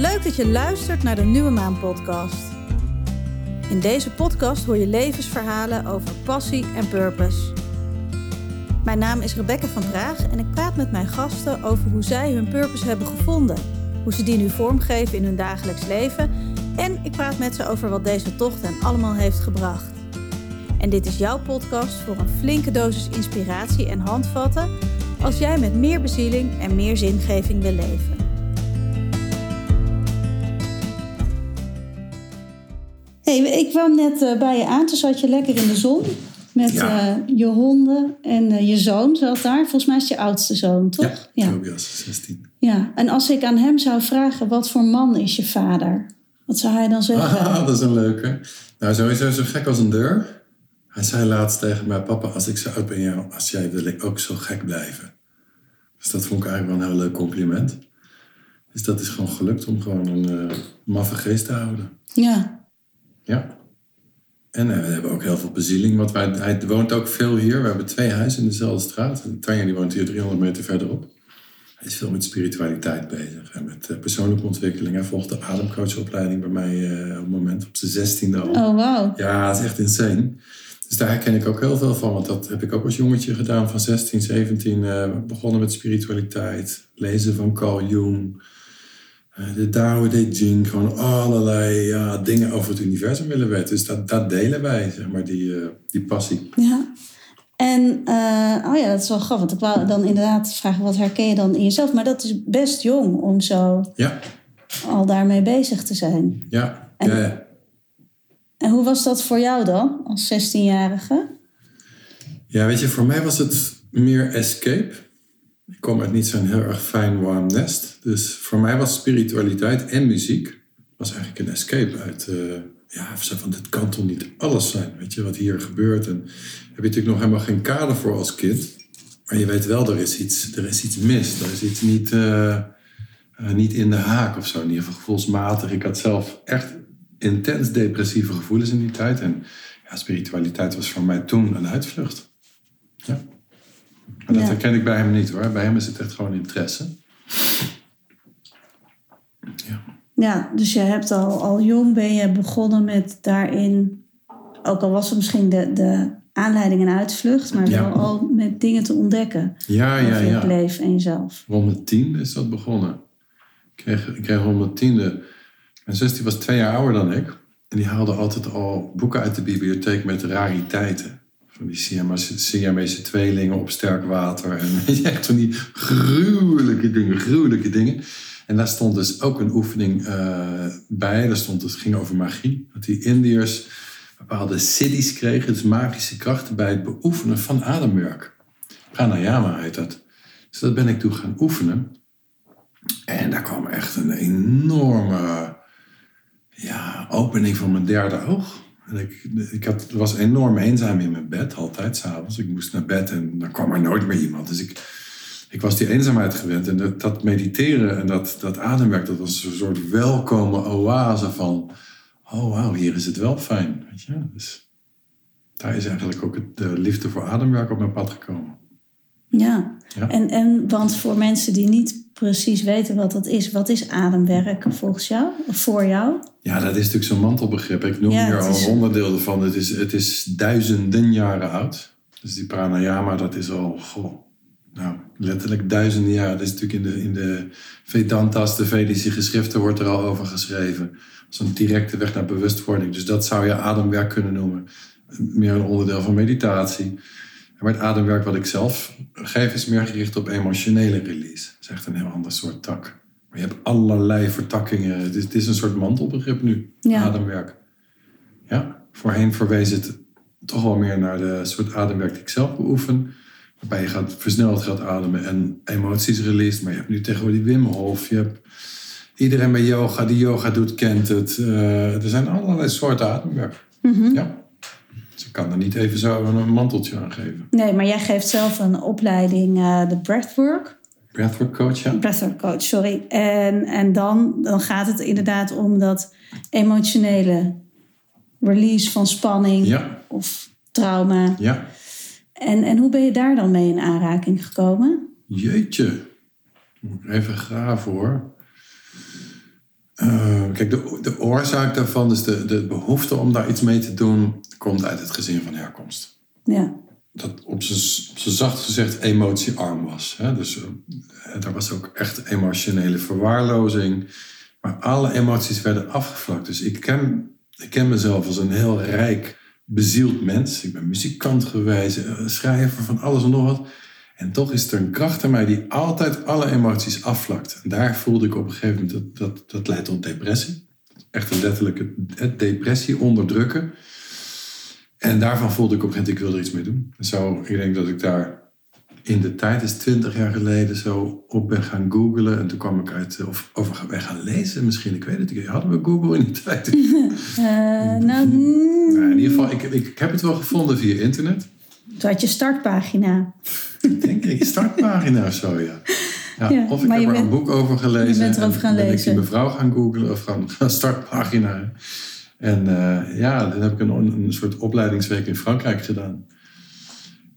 Leuk dat je luistert naar de Nieuwe Maan podcast. In deze podcast hoor je levensverhalen over passie en purpose. Mijn naam is Rebecca van Praag en ik praat met mijn gasten over hoe zij hun purpose hebben gevonden. Hoe ze die nu vormgeven in hun dagelijks leven. En ik praat met ze over wat deze tocht hen allemaal heeft gebracht. En dit is jouw podcast voor een flinke dosis inspiratie en handvatten als jij met meer bezieling en meer zingeving wil leven. Hey, ik kwam net bij je aan, toen zat je lekker in de zon met je honden en je zoon zat daar. Volgens mij is je oudste zoon, toch? Ja, Tobias, 16. Ja, en als ik aan hem zou vragen, wat voor man is je vader? Wat zou hij dan zeggen? Ah, dat is een leuke. Nou, sowieso zo gek als een deur. Hij zei laatst tegen mij, papa, als ik zo oud ben als jij, wil ik ook zo gek blijven. Dus dat vond ik eigenlijk wel een heel leuk compliment. Dus dat is gewoon gelukt om gewoon een maffe geest te houden. Ja. Ja. En we hebben ook heel veel bezieling. Want hij woont ook veel hier. We hebben 2 huizen in dezelfde straat. Tanja die woont hier 300 meter verderop. Hij is veel met spiritualiteit bezig. En met persoonlijke ontwikkeling. Hij volgt de ademcoachopleiding bij mij op het moment. Op zijn 16e al. Oh, wauw. Ja, dat is echt insane. Dus daar herken ik ook heel veel van. Want dat heb ik ook als jongetje gedaan. Van 16, 17. Begonnen met spiritualiteit. Lezen van Carl Jung. De Tao Te Jing. Gewoon allerlei dingen over het universum willen weten. Dus dat delen wij, zeg maar, die passie. Ja. En, dat is wel grappig. Want ik wou dan inderdaad vragen, wat herken je dan in jezelf? Maar dat is best jong om zo al daarmee bezig te zijn. Ja, en, ja. En hoe was dat voor jou dan, als 16-jarige? Ja, weet je, voor mij was het meer escape. Ik kom uit niet zo'n heel erg fijn warm nest. Dus voor mij was spiritualiteit en muziek was eigenlijk een escape uit... van dit kan toch niet alles zijn, weet je, wat hier gebeurt. En heb je natuurlijk nog helemaal geen kader voor als kind. Maar je weet wel, er is iets mis. Er is iets niet in de haak of zo, in ieder geval gevoelsmatig. Ik had zelf echt intens depressieve gevoelens in die tijd. En ja, spiritualiteit was voor mij toen een uitvlucht. Ja. Maar dat herken ik bij hem niet, hoor. Bij hem is het echt gewoon interesse. Ja. Ja, dus je hebt al jong ben je begonnen met daarin... ook al was het misschien de aanleiding en uitvlucht... maar wel al met dingen te ontdekken. Ja. Het leven en jezelf. Rond de 10 is dat begonnen. Ik kreeg rond de 10e... Mijn zus die was 2 jaar ouder dan ik. En die haalde altijd al boeken uit de bibliotheek met rariteiten. Van die Siamese tweelingen op sterk water. En echt van die gruwelijke dingen... En daar stond dus ook een oefening bij. Het ging over magie. Dat die Indiërs bepaalde siddhis kregen. Dus magische krachten bij het beoefenen van ademwerk. Pranayama heet dat. Dus dat ben ik toen gaan oefenen. En daar kwam echt een enorme opening van mijn 3e oog. En ik was enorm eenzaam in mijn bed. Altijd 's avonds. Ik moest naar bed en dan kwam er nooit meer iemand. Dus Ik was die eenzaamheid gewend. En dat mediteren en dat ademwerk... dat was een soort welkome oase van... oh wauw, hier is het wel fijn. Weet je? Dus daar is eigenlijk ook de liefde voor ademwerk op mijn pad gekomen. Ja. En want voor mensen die niet precies weten wat dat is... wat is ademwerk volgens jou, of voor jou? Ja, dat is natuurlijk zo'n mantelbegrip. Ik noem hier al een onderdeel ervan. Het is duizenden jaren oud. Dus die pranayama, dat is al... Nou, letterlijk duizenden jaar. Dat is natuurlijk in de Vedantas, de Vedische geschriften, wordt er al over geschreven. Zo'n directe weg naar bewustwording. Dus dat zou je ademwerk kunnen noemen. Meer een onderdeel van meditatie. Maar het ademwerk wat ik zelf geef is meer gericht op emotionele release. Dat is echt een heel ander soort tak. Maar je hebt allerlei vertakkingen. Het is een soort mantelbegrip nu, ademwerk. Ja, voorheen verwees het toch wel meer naar de soort ademwerk die ik zelf beoefen... waarbij je versneld gaat ademen en emoties released. Maar je hebt nu tegenwoordig die Wim Hof. Je hebt iedereen bij yoga die yoga doet, kent het. Er zijn allerlei soorten ademwerk. Mm-hmm. Ja. Dus ik kan er niet even zo een manteltje aan geven. Nee, maar jij geeft zelf een opleiding, de breathwork. Breathwork coach, ja. Breathwork coach, sorry. En dan gaat het inderdaad om dat emotionele release van spanning of trauma. Ja. En hoe ben je daar dan mee in aanraking gekomen? Jeetje. Moet ik even graven, hoor. Kijk, de oorzaak daarvan, dus de behoefte om daar iets mee te doen, komt uit het gezin van herkomst. Ja. Dat op z'n zacht gezegd emotiearm was. Hè? Dus er was ook echt emotionele verwaarlozing. Maar alle emoties werden afgevlakt. Dus ik ken mezelf als een heel rijk, bezield mens. Ik ben muzikant geweest, schrijver van alles en nog wat. En toch is er een kracht in mij die altijd alle emoties afvlakt. En daar voelde ik op een gegeven moment, dat leidt tot depressie. Echt een letterlijke depressie, onderdrukken. En daarvan voelde ik op een gegeven moment, ik wil er iets mee doen. Zo, ik denk dat ik daar in de tijd, is 20 jaar geleden, zo op ben gaan googlen. En toen kwam ik uit, of ben gaan lezen misschien, ik weet het. Hadden we Google in die tijd? In ieder geval, ik heb het wel gevonden via internet. Toen had je startpagina. Ik denk ik, startpagina of zo, ja. Ja of ik heb er een boek over gelezen. Je bent erover gaan lezen. Ik die mevrouw gaan googlen of gaan startpagina. En dan heb ik een soort opleidingsweek in Frankrijk gedaan.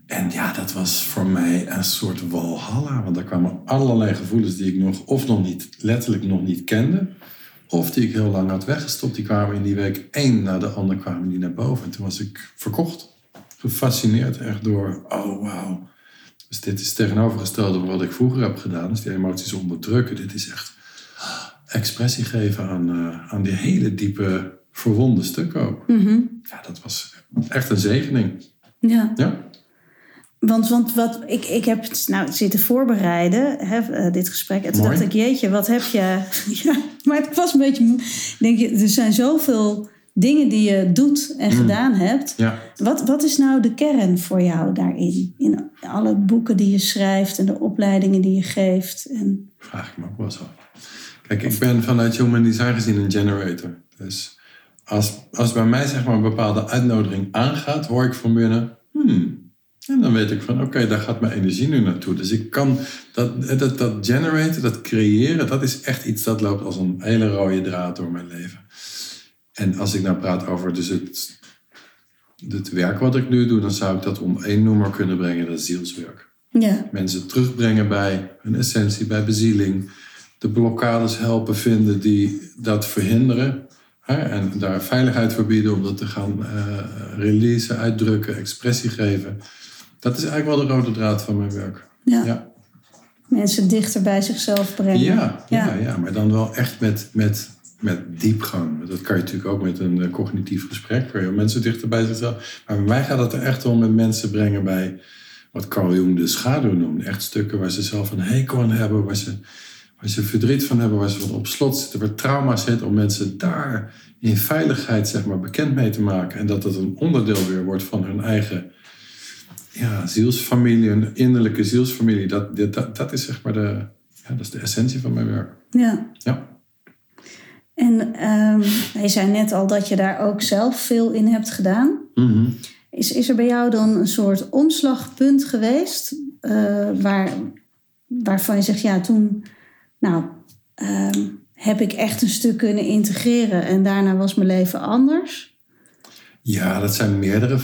En ja, dat was voor mij een soort walhalla. Want daar kwamen allerlei gevoelens die ik nog niet kende. Of die ik heel lang had weggestopt. Die kwamen in die week één na de ander kwamen die naar boven. En toen was ik verkocht. Gefascineerd echt door, oh wauw. Dus dit is tegenovergestelde van wat ik vroeger heb gedaan. Dus die emoties onderdrukken. Dit is echt expressie geven aan die hele diepe verwonde stukken ook. Mm-hmm. Ja, dat was echt een zegening. Ja. Want wat ik heb zitten voorbereiden, dit gesprek. En toen dacht ik, jeetje, wat heb je... Ja, maar het was een beetje... Denk je, er zijn zoveel dingen die je doet en gedaan hebt. Ja. Wat is nou de kern voor jou daarin? In alle boeken die je schrijft en de opleidingen die je geeft. En... Vraag ik me ook wel zo. Kijk, ik ben vanuit Human Design gezien een generator. Dus als bij mij zeg maar een bepaalde uitnodiging aangaat, hoor ik van binnen... En dan weet ik van, oké, daar gaat mijn energie nu naartoe. Dus ik kan dat genereren, dat creëren, dat is echt iets dat loopt als een hele rode draad door mijn leven. En als ik nou praat over dus het werk wat ik nu doe, dan zou ik dat om één noemer kunnen brengen, dat is zielswerk. Ja. Mensen terugbrengen bij hun essentie, bij bezieling. De blokkades helpen vinden die dat verhinderen. Hè? En daar veiligheid voor bieden om dat te gaan releasen, uitdrukken, expressie geven. Dat is eigenlijk wel de rode draad van mijn werk. Ja. Mensen dichter bij zichzelf brengen. Ja, maar dan wel echt met diepgang. Dat kan je natuurlijk ook met een cognitief gesprek. Kan je mensen dichter bij zichzelf. Maar bij mij gaat het er echt om met mensen brengen bij wat Carl Jung de schaduw noemt. Echt stukken waar ze zelf een hekel aan hebben. Waar ze verdriet van hebben. Waar ze van op slot zitten. Waar trauma zit. Om mensen daar in veiligheid zeg maar, bekend mee te maken. En dat een onderdeel weer wordt van hun eigen... Ja, zielsfamilie, een innerlijke zielsfamilie. Dat is zeg maar dat is de essentie van mijn werk. Ja. En je zei net al dat je daar ook zelf veel in hebt gedaan. Mm-hmm. Is er bij jou dan een soort omslagpunt geweest? Waarvan je zegt, ja, toen heb ik echt een stuk kunnen integreren. En daarna was mijn leven anders. Ja, dat zijn meerdere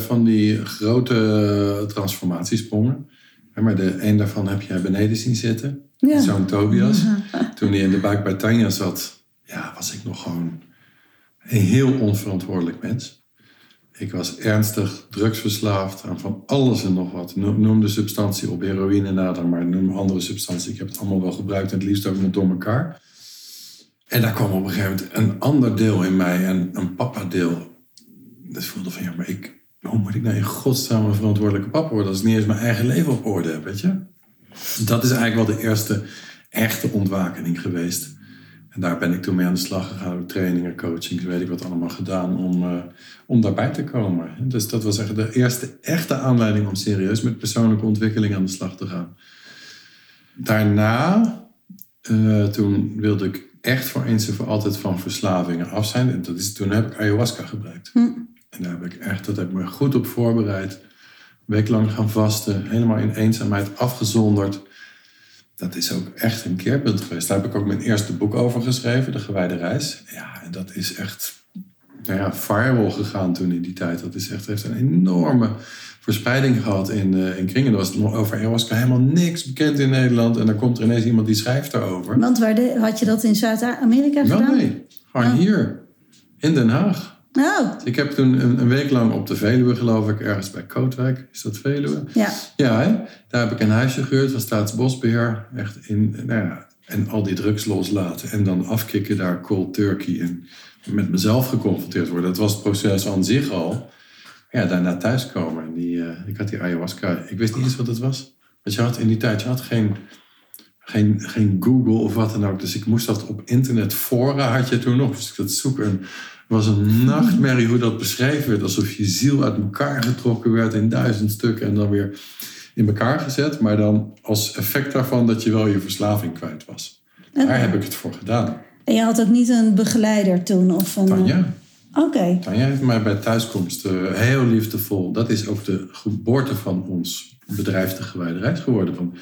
van die grote transformatiesprongen. Maar een daarvan heb jij beneden zien zitten. Ja. Zo'n Tobias. Ja. Toen hij in de buik bij Tanja zat, was ik nog gewoon een heel onverantwoordelijk mens. Ik was ernstig drugsverslaafd aan van alles en nog wat. Noem de substantie op, heroïne nader, maar noem andere substantie. Ik heb het allemaal wel gebruikt en het liefst ook nog door elkaar. En daar kwam op een gegeven moment een ander deel in mij, een papa-deel. Dus ik voelde van, maar hoe moet ik nou in godsnaam een verantwoordelijke papa worden... als ik niet eens mijn eigen leven op orde heb, weet je? Dat is eigenlijk wel de eerste echte ontwakening geweest. En daar ben ik toen mee aan de slag gegaan. Trainingen, coaching, weet ik wat allemaal gedaan om daarbij te komen. Dus dat was echt de eerste echte aanleiding om serieus met persoonlijke ontwikkeling aan de slag te gaan. Daarna, toen wilde ik echt voor eens en voor altijd van verslavingen af zijn. En toen heb ik ayahuasca gebruikt. En daar heb ik dat heb ik me goed op voorbereid. Een week lang gaan vasten. Helemaal in eenzaamheid afgezonderd. Dat is ook echt een keerpunt geweest. Daar heb ik ook mijn eerste boek over geschreven. De Gewijde Reis. Ja, en dat is echt viral gegaan toen in die tijd. Dat heeft een enorme verspreiding gehad in kringen. Er was over ayahuasca helemaal niks bekend in Nederland. En dan komt er ineens iemand die schrijft daarover. Want had je dat in Zuid-Amerika gedaan? Nee, gewoon hier. In Den Haag. Oh. Ik heb toen een week lang op de Veluwe, geloof ik, ergens bij Kootwijk. Is dat Veluwe? Ja. Ja, hè? Daar heb ik een huisje gehuurd van Staatsbosbeheer. Echt in, nou ja, en al die drugs loslaten. En dan afkicken daar cold turkey. En met mezelf geconfronteerd worden. Dat was het proces aan zich al. Ja, daarna thuiskomen. En ik had die ayahuasca. Ik wist niet eens wat het was. Want je had in die tijd geen Google of wat dan ook. Dus ik moest dat op internetfora had je toen nog. Dus ik dat zoeken. Het was een nachtmerrie hoe dat beschreven werd. Alsof je ziel uit elkaar getrokken werd in 1000 stukken. En dan weer in elkaar gezet. Maar dan als effect daarvan dat je wel je verslaving kwijt was. Okay. Daar heb ik het voor gedaan. En je had ook niet een begeleider toen? Of van Tanja. Oké. Okay. Tanja heeft mij bij thuiskomst heel liefdevol. Dat is ook de geboorte van ons bedrijf De Gewijde Reis geworden. Van,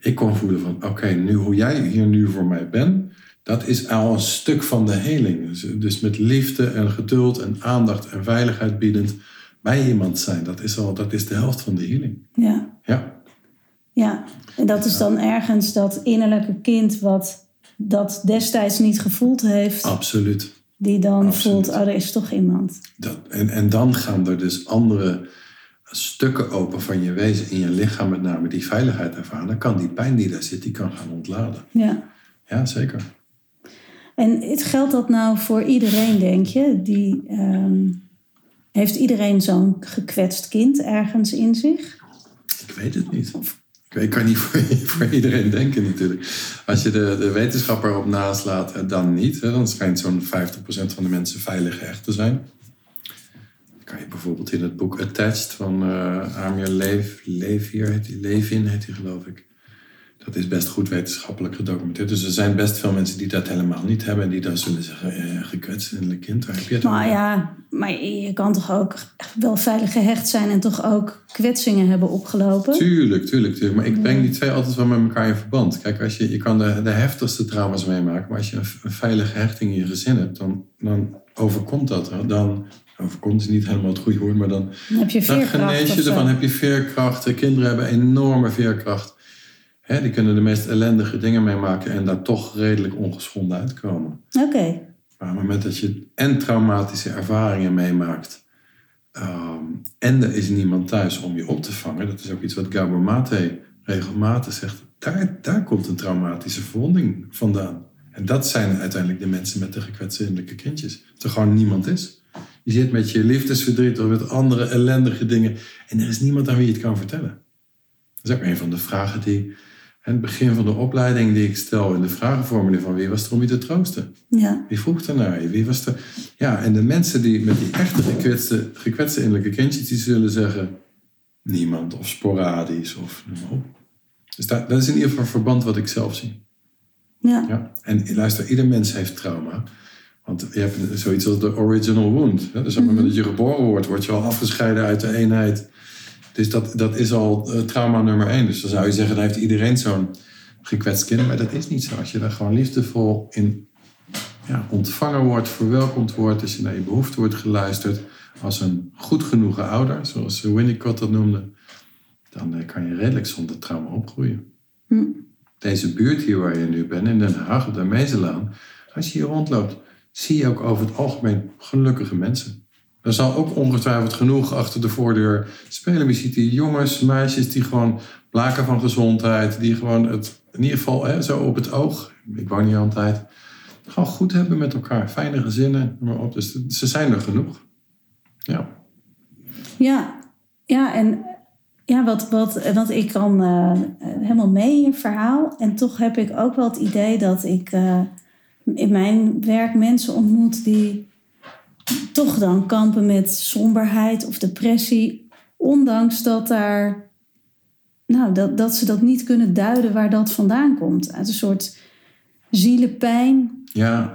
ik kon voelen van oké, nu hoe jij hier nu voor mij bent. Dat is al een stuk van de heling. Dus met liefde en geduld en aandacht en veiligheid biedend bij iemand zijn. Dat is de helft van de healing. Ja. En dat is dan ergens dat innerlijke kind wat dat destijds niet gevoeld heeft. Absoluut. Die dan voelt, oh, er is toch iemand. En dan gaan er dus andere stukken open van je wezen in je lichaam, met name die veiligheid ervaren. Dan kan die pijn die daar zit, die kan gaan ontladen. Ja, zeker. En geldt dat nou voor iedereen, denk je? Heeft iedereen zo'n gekwetst kind ergens in zich? Ik weet het niet. Ik kan niet voor iedereen denken natuurlijk. Als je de wetenschap erop naslaat, dan niet. Hè? Dan schijnt zo'n 50% van de mensen veilig echt te zijn. Dan kan je bijvoorbeeld in het boek Attached van Amir Levine heet hij, geloof ik. Dat is best goed wetenschappelijk gedocumenteerd. Dus er zijn best veel mensen die dat helemaal niet hebben. En die dan zullen zeggen, gekwetst innerlijk kind. Waar heb je het over? Nou ja, maar je kan toch ook wel veilig gehecht zijn. En toch ook kwetsingen hebben opgelopen? Tuurlijk. Maar ik breng die twee altijd wel met elkaar in verband. Kijk, je kan de heftigste trauma's meemaken. Maar als je een veilige hechting in je gezin hebt. Dan overkomt dat. Dan overkomt het niet helemaal het goede woord. Maar dan heb je veerkracht. Dan genees je ervan. Heb je veerkracht. De kinderen hebben enorme veerkracht. He, die kunnen de meest ellendige dingen meemaken en daar toch redelijk ongeschonden uitkomen. Oké. Maar op het moment dat je en traumatische ervaringen meemaakt, en er is niemand thuis om je op te vangen, dat is ook iets wat Gabor Maté regelmatig zegt, daar komt een traumatische verwonding vandaan. En dat zijn uiteindelijk de mensen met de gekwetste innerlijke kindjes. Dat er gewoon niemand is. Je zit met je liefdesverdriet of met andere ellendige dingen en er is niemand aan wie je het kan vertellen. Dat is ook een van de vragen die aan het begin van de opleiding die ik stel in de vragenformulier van wie was er om je te troosten? Ja. Wie vroeg daarnaar je? Wie was er? Ja, en de mensen die met die echte gekwetste innerlijke kindjes, die zullen zeggen niemand of sporadisch of noem maar op. Dus dat is in ieder geval een verband wat ik zelf zie. Ja. En luister, ieder mens heeft trauma. Want je hebt zoiets als de original wound. Hè? Dus op het moment dat je geboren wordt, word je al afgescheiden uit de eenheid. Dus dat is al trauma nummer 1. Dus dan zou je zeggen, dan heeft iedereen zo'n gekwetst kind. Maar dat is niet zo. Als je daar gewoon liefdevol in ontvangen wordt, verwelkomd wordt. Als je naar je behoefte wordt geluisterd. Als een goed genoegen ouder, zoals Winnicott dat noemde. Dan kan je redelijk zonder trauma opgroeien. Deze buurt hier waar je nu bent, in Den Haag op de Mezenlaan. Als je hier rondloopt, zie je ook over het algemeen gelukkige mensen. Er zal ook ongetwijfeld genoeg achter de voordeur spelen. Je ziet die jongens, meisjes die gewoon blaken van gezondheid. Die gewoon het, in ieder geval zo op het oog. Ik woon hier altijd. Gewoon goed hebben met elkaar. Fijne gezinnen. Maar op. Dus ze zijn er genoeg. Ja, en ja, want ik kan helemaal mee in je verhaal. En toch heb ik ook wel het idee dat ik in mijn werk mensen ontmoet die toch dan kampen met somberheid of depressie, ondanks dat daar, dat ze dat niet kunnen duiden waar dat vandaan komt. Uit een soort zielenpijn. Ja.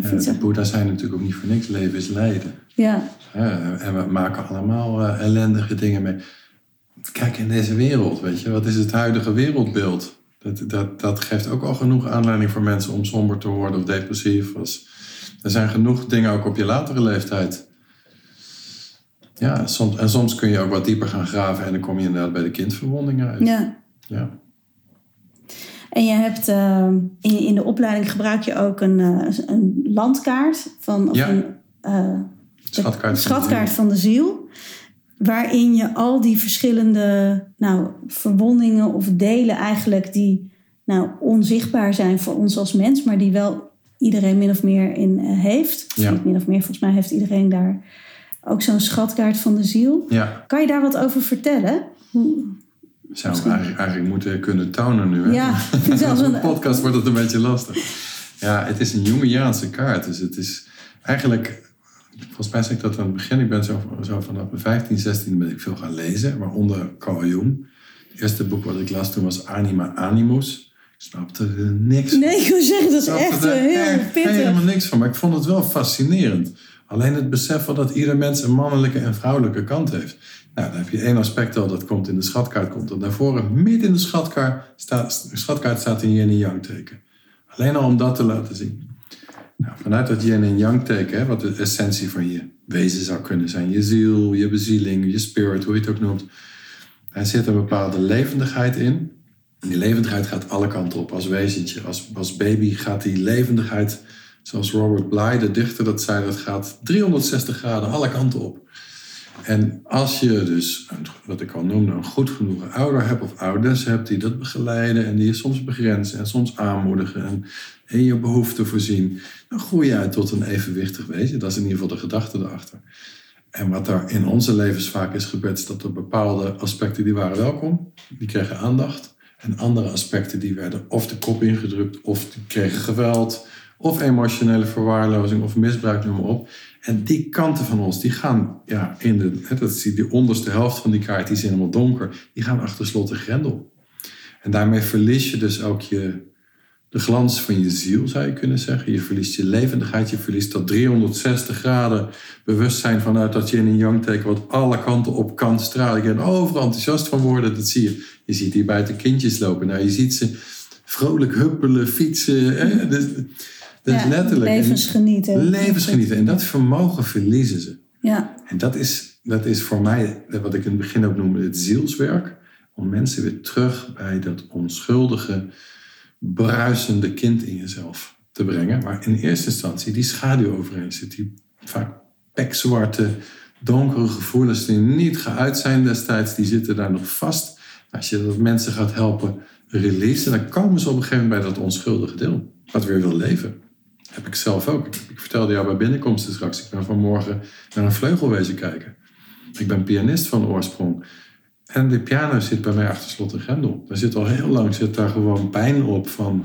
De Boeddha zei natuurlijk ook niet voor niks, leven is lijden. Ja. En we maken allemaal ellendige dingen mee. Kijk in deze wereld, weet je, wat is het huidige wereldbeeld? Dat geeft ook al genoeg aanleiding voor mensen om somber te worden of depressief. Er zijn genoeg dingen ook op je latere leeftijd. Ja, soms kun je ook wat dieper gaan graven en dan kom je inderdaad bij de kindverwondingen uit. Ja. Ja. En je hebt in de opleiding gebruik je ook een landkaart van schatkaart van de ziel, waarin je al die verschillende verwondingen of delen eigenlijk die onzichtbaar zijn voor ons als mens, maar die wel iedereen min of meer in heeft. Niet min of meer, volgens mij heeft iedereen daar ook zo'n schatkaart van de ziel. Ja. Kan je daar wat over vertellen? Zou we eigenlijk moeten kunnen tonen nu. Hè? Ja, zelfs een podcast wordt het een beetje lastig. Ja, het is een Jungiaanse kaart. Dus het is eigenlijk, volgens mij zeg ik dat aan het begin. Ik ben zo vanaf mijn 15, 16 ben ik veel gaan lezen. Waaronder Carl Jung. Het eerste boek wat ik las toen was Anima Animus. Ik snapte er niks van. Nee, ik wil zeggen, dat is echt heel pittig. Ik snapte er helemaal niks van, maar ik vond het wel fascinerend. Alleen het besef wel dat ieder mens een mannelijke en vrouwelijke kant heeft. Nou, dan heb je één aspect al, dat komt in de schatkaart, komt dat naar voren. Midden in de schatkaart staat een yin en yang teken. Alleen al om dat te laten zien. Nou, vanuit dat yin en yang teken, wat de essentie van je wezen zou kunnen zijn. Je ziel, je bezieling, je spirit, hoe je het ook noemt. Daar zit een bepaalde levendigheid in. En die levendigheid gaat alle kanten op. Als wezentje, als baby gaat die levendigheid, zoals Robert Bly, de dichter, dat zei, dat gaat 360 graden alle kanten op. En als je dus, wat ik al noemde, een goed genoeg ouder hebt of ouders hebt die dat begeleiden en die je soms begrenzen en soms aanmoedigen en je behoeften voorzien, dan groei je uit tot een evenwichtig wezen. Dat is in ieder geval de gedachte erachter. En wat daar in onze levens vaak is gebeurd, is dat er bepaalde aspecten die waren welkom, die kregen aandacht. En andere aspecten die werden of de kop ingedrukt, of die kregen geweld, of emotionele verwaarlozing, of misbruik, noem maar op. En die kanten van ons, die gaan, dat is die onderste helft van die kaart, die is helemaal donker, die gaan achter slot en grendel. En daarmee verlies je dus ook de glans van je ziel, zou je kunnen zeggen. Je verliest je levendigheid, je verliest dat 360 graden bewustzijn vanuit dat yin en yang teken, wat alle kanten op kan stralen. Je kan overal enthousiast van worden, dat zie je. Je ziet hier buiten kindjes lopen. Nou, je ziet ze vrolijk huppelen, fietsen. Hè? Dus letterlijk. Levensgenieten. En dat vermogen verliezen ze. Ja. En dat is voor mij, wat ik in het begin ook noemde, het zielswerk. Om mensen weer terug bij dat onschuldige, bruisende kind in jezelf te brengen. Waar in eerste instantie die schaduw overheen zit. Die vaak pekzwarte, donkere gevoelens die niet geuit zijn destijds. Die zitten daar nog vast. Als je dat mensen gaat helpen releasen, dan komen ze op een gegeven moment bij dat onschuldige deel. Wat weer wil leven. Dat heb ik zelf ook. Ik vertelde jou bij binnenkomst straks. Ik ben vanmorgen naar een vleugelwezen kijken. Ik ben pianist van oorsprong. En de piano zit bij mij achter slot en grendel. Daar zit al heel lang gewoon pijn op van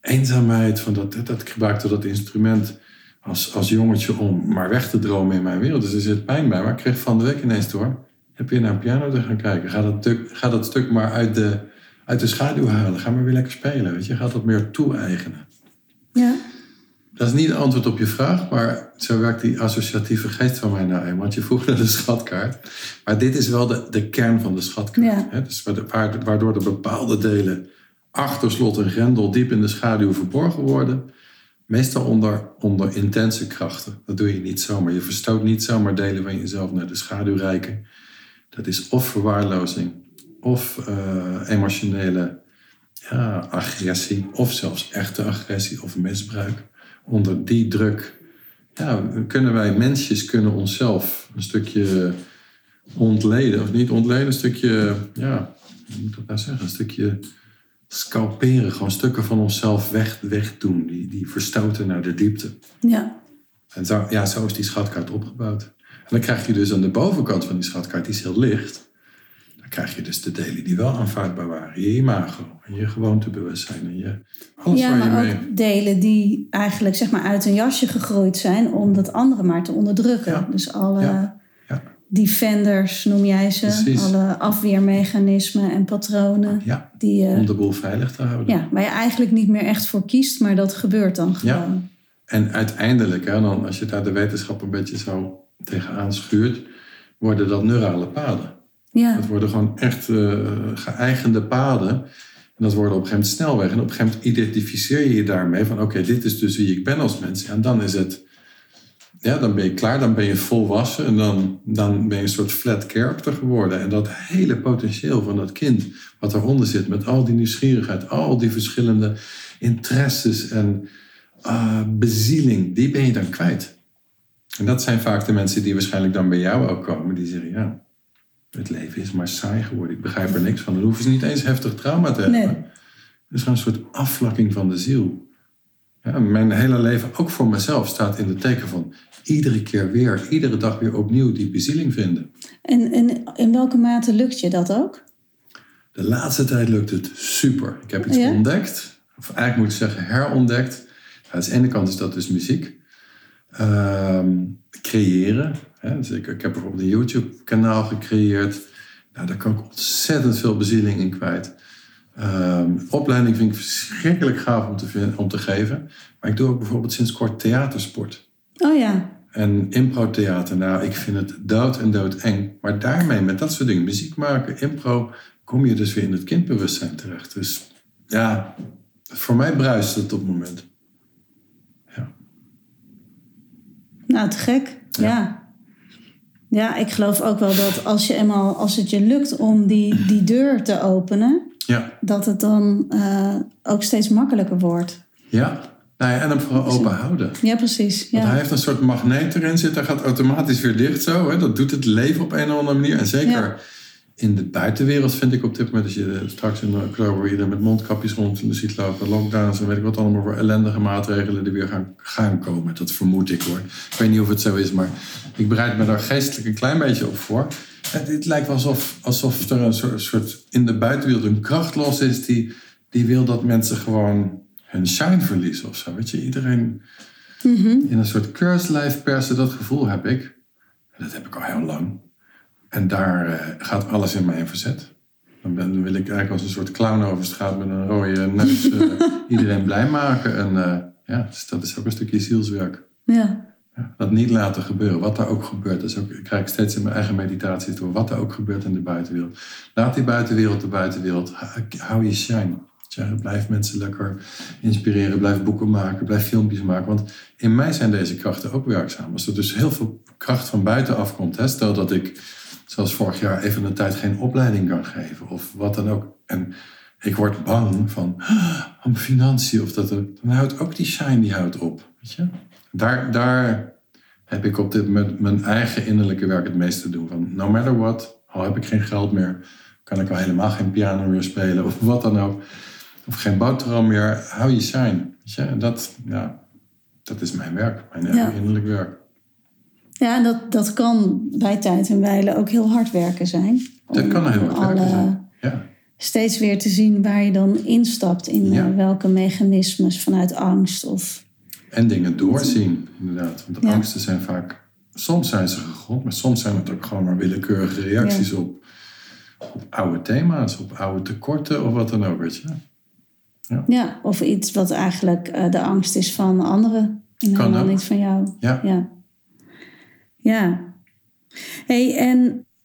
eenzaamheid. Van dat ik gebruikte dat instrument als jongetje om maar weg te dromen in mijn wereld. Dus er zit pijn bij. Maar ik kreeg van de week ineens door. Heb je naar een piano te gaan kijken? Ga dat stuk maar uit de schaduw halen. Ga maar weer lekker spelen. Weet je? Ga dat meer toe-eigenen. Ja. Dat is niet het antwoord op je vraag, maar zo werkt die associatieve geest van mij nou in. Want je vroeg naar de schatkaart. Maar dit is wel de kern van de schatkaart. Ja. Hè? Dus waardoor de bepaalde delen achter slot en grendel diep in de schaduw verborgen worden. Meestal onder intense krachten. Dat doe je niet zomaar. Je verstoot niet zomaar delen van jezelf naar de schaduwrijken. Dat is of verwaarlozing, of emotionele agressie, of zelfs echte agressie of misbruik. Onder die druk kunnen wij onszelf een stukje ontleden, of niet ontleden, een stukje, hoe moet ik dat nou zeggen, een stukje scalperen, gewoon stukken van onszelf wegdoen, die verstoten naar de diepte. Ja. En zo is die schatkaart opgebouwd. En dan krijg je dus aan de bovenkant van die schatkaart, die is heel licht. Dan krijg je dus de delen die wel aanvaardbaar waren. Je imago en je gewoontebewustzijn en je alles waar je mee... Ja, maar ook delen die eigenlijk uit een jasje gegroeid zijn om dat andere maar te onderdrukken. Ja. Dus alle defenders, noem jij ze. Precies. Alle afweermechanismen en patronen. Ja, die, om de boel veilig te houden. Ja, waar je eigenlijk niet meer echt voor kiest, maar dat gebeurt dan gewoon. Ja. En uiteindelijk, dan, als je daar de wetenschap een beetje zo tegenaan schuurt, worden dat neurale paden. Ja. Dat worden gewoon echt geëigende paden. En dat worden op een gegeven moment snelwegen. En op een gegeven moment identificeer je je daarmee van, oké, dit is dus wie ik ben als mens. En dan is het Ja, dan ben je klaar, dan ben je volwassen en dan ben je een soort flat character geworden. En dat hele potentieel van dat kind wat eronder zit, met al die nieuwsgierigheid, al die verschillende interesses en bezieling, die ben je dan kwijt. En dat zijn vaak de mensen die waarschijnlijk dan bij jou ook komen, die zeggen, ja, het leven is maar saai geworden, ik begrijp er niks van. Dan hoeven ze niet eens heftig trauma te hebben. Nee. Het is gewoon een soort afvlakking van de ziel. Ja, mijn hele leven, ook voor mezelf, staat in de teken van iedere keer weer, iedere dag weer opnieuw die bezieling vinden. En in welke mate lukt je dat ook? De laatste tijd lukt het super. Ik heb iets ontdekt, of eigenlijk moet ik zeggen herontdekt. Nou, aan de ene kant is dat dus muziek. Creëren. Hè? Dus ik heb bijvoorbeeld een YouTube-kanaal gecreëerd. Nou, daar kan ik ontzettend veel bezieling in kwijt. Opleiding vind ik verschrikkelijk gaaf om te geven. Maar ik doe ook bijvoorbeeld sinds kort theatersport. Oh ja. En impro-theater. Nou, ik vind het doodeng. Maar daarmee, met dat soort dingen, muziek maken, impro, kom je dus weer in het kindbewustzijn terecht. Dus ja, voor mij bruist het op het moment. Ja. Nou, te gek. Ja. Ja, ik geloof ook wel dat als het je lukt om die deur te openen, ja, dat het dan ook steeds makkelijker wordt. Ja, nou ja, en hem vooral open houden. Ja, precies. Ja. Want hij heeft een soort magneet erin zitten. Hij gaat automatisch weer dicht zo. Hè? Dat doet het leven op een of andere manier. En zeker in de buitenwereld vind ik op dit moment, als je straks in oktober met mondkapjes rond ziet lopen, lockdowns en weet ik wat allemaal voor ellendige maatregelen die weer gaan komen. Dat vermoed ik hoor. Ik weet niet of het zo is, maar ik bereid me daar geestelijk een klein beetje op voor. Het lijkt wel alsof er een soort in de buitenwereld een kracht los is die wil dat mensen gewoon hun shine verliezen of zo. Weet je, iedereen in een soort keurslijf persen, dat gevoel heb ik. En dat heb ik al heel lang. En daar gaat alles in mij in verzet. Dan wil ik eigenlijk als een soort clown over straat met een rode neus iedereen blij maken. En dus dat is ook een stukje zielswerk. Ja. Ja, dat niet laten gebeuren, wat daar ook gebeurt. Dus ook, ik krijg steeds in mijn eigen meditatie door wat er ook gebeurt in de buitenwereld. Laat die buitenwereld de buitenwereld. Hou je shine. Ja, blijf mensen lekker inspireren. Blijf boeken maken. Blijf filmpjes maken. Want in mij zijn deze krachten ook werkzaam. Als er dus heel veel kracht van buitenaf komt. Hè, stel dat ik, zoals vorig jaar, even een tijd geen opleiding kan geven. Of wat dan ook. En ik word bang van om financiën. Of dat er, dan houdt ook die shine die houdt op. Weet je? Daar heb ik op dit moment mijn eigen innerlijke werk het meeste te doen. Van no matter what, al heb ik geen geld meer, kan ik al helemaal geen piano meer spelen of wat dan ook. Of geen boterham meer, hou je shine. Weet je? En dat is mijn werk, mijn innerlijk werk. Ja, en dat kan bij tijd en wijle ook heel hard werken zijn. Dat kan heel hard werken zijn, ja. Steeds weer te zien waar je dan instapt in welke mechanismes vanuit angst of... En dingen doorzien, inderdaad. Want de angsten zijn vaak... Soms zijn ze gegrond, maar soms zijn het ook gewoon maar willekeurige reacties op oude thema's, op oude tekorten of wat dan ook, weet je. Ja, ja, of iets wat eigenlijk de angst is van anderen. En kan helemaal niet van jou. Ja. Ja. Ja. Hey,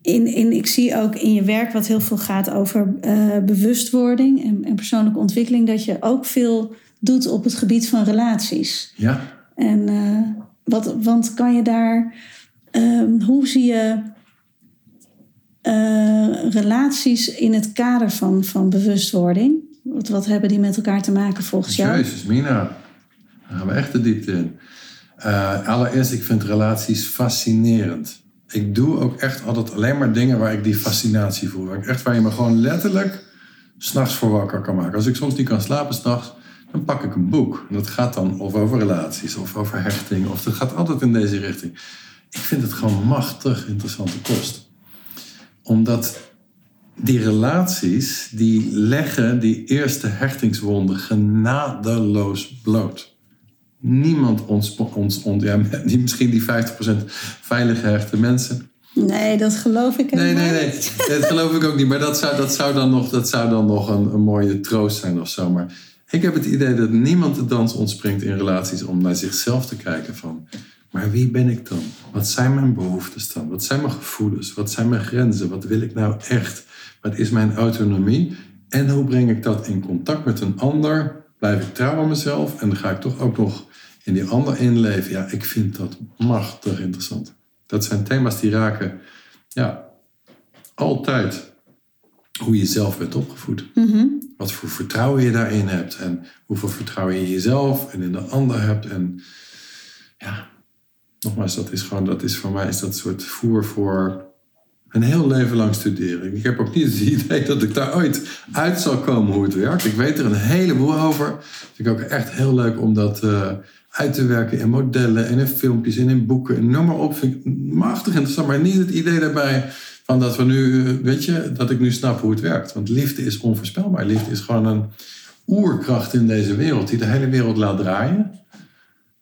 en ik zie ook in je werk wat heel veel gaat over bewustwording en persoonlijke ontwikkeling, dat je ook veel doet op het gebied van relaties. Ja. En want kan je daar... hoe zie je relaties in het kader van bewustwording? Wat hebben die met elkaar te maken volgens jou? Jezus, Mina. Daar gaan we echt de diepte in. Allereerst, ik vind relaties fascinerend. Ik doe ook echt altijd alleen maar dingen waar ik die fascinatie voel. Waar je me gewoon letterlijk 's nachts voor wakker kan maken. Als ik soms niet kan slapen 's nachts, dan pak ik een boek. En dat gaat dan of over relaties, of over hechting. Of dat gaat altijd in deze richting. Ik vind het gewoon machtig interessante kost. Omdat die relaties, die leggen die eerste hechtingswonden genadeloos bloot. Niemand misschien die 50% veilig gehechte mensen. Nee, dat geloof ik helemaal niet. Nee, dat geloof ik ook niet. Maar dat zou dan nog een mooie troost zijn of zo. Maar ik heb het idee dat niemand de dans ontspringt in relaties om naar zichzelf te kijken van, maar wie ben ik dan? Wat zijn mijn behoeftes dan? Wat zijn mijn gevoelens? Wat zijn mijn grenzen? Wat wil ik nou echt? Wat is mijn autonomie? En hoe breng ik dat in contact met een ander? Blijf ik trouw aan mezelf? En dan ga ik toch ook nog in die ander inleven, ja, ik vind dat machtig interessant. Dat zijn thema's die raken, ja, altijd hoe je zelf bent opgevoed. Mm-hmm. Wat voor vertrouwen je daarin hebt en hoeveel vertrouwen je in jezelf en in de ander hebt. En ja, nogmaals, dat is voor mij is dat soort voer voor een heel leven lang studeren. Ik heb ook niet het idee dat ik daar ooit uit zal komen hoe het werkt. Ik weet er een heleboel over. Vind ik ook echt heel leuk om dat uit te werken in modellen en in filmpjes en in boeken. En noem maar op. Vind ik machtig interessant, maar niet het idee daarbij van dat we nu, weet je, dat ik nu snap hoe het werkt. Want liefde is onvoorspelbaar. Liefde is gewoon een oerkracht in deze wereld die de hele wereld laat draaien.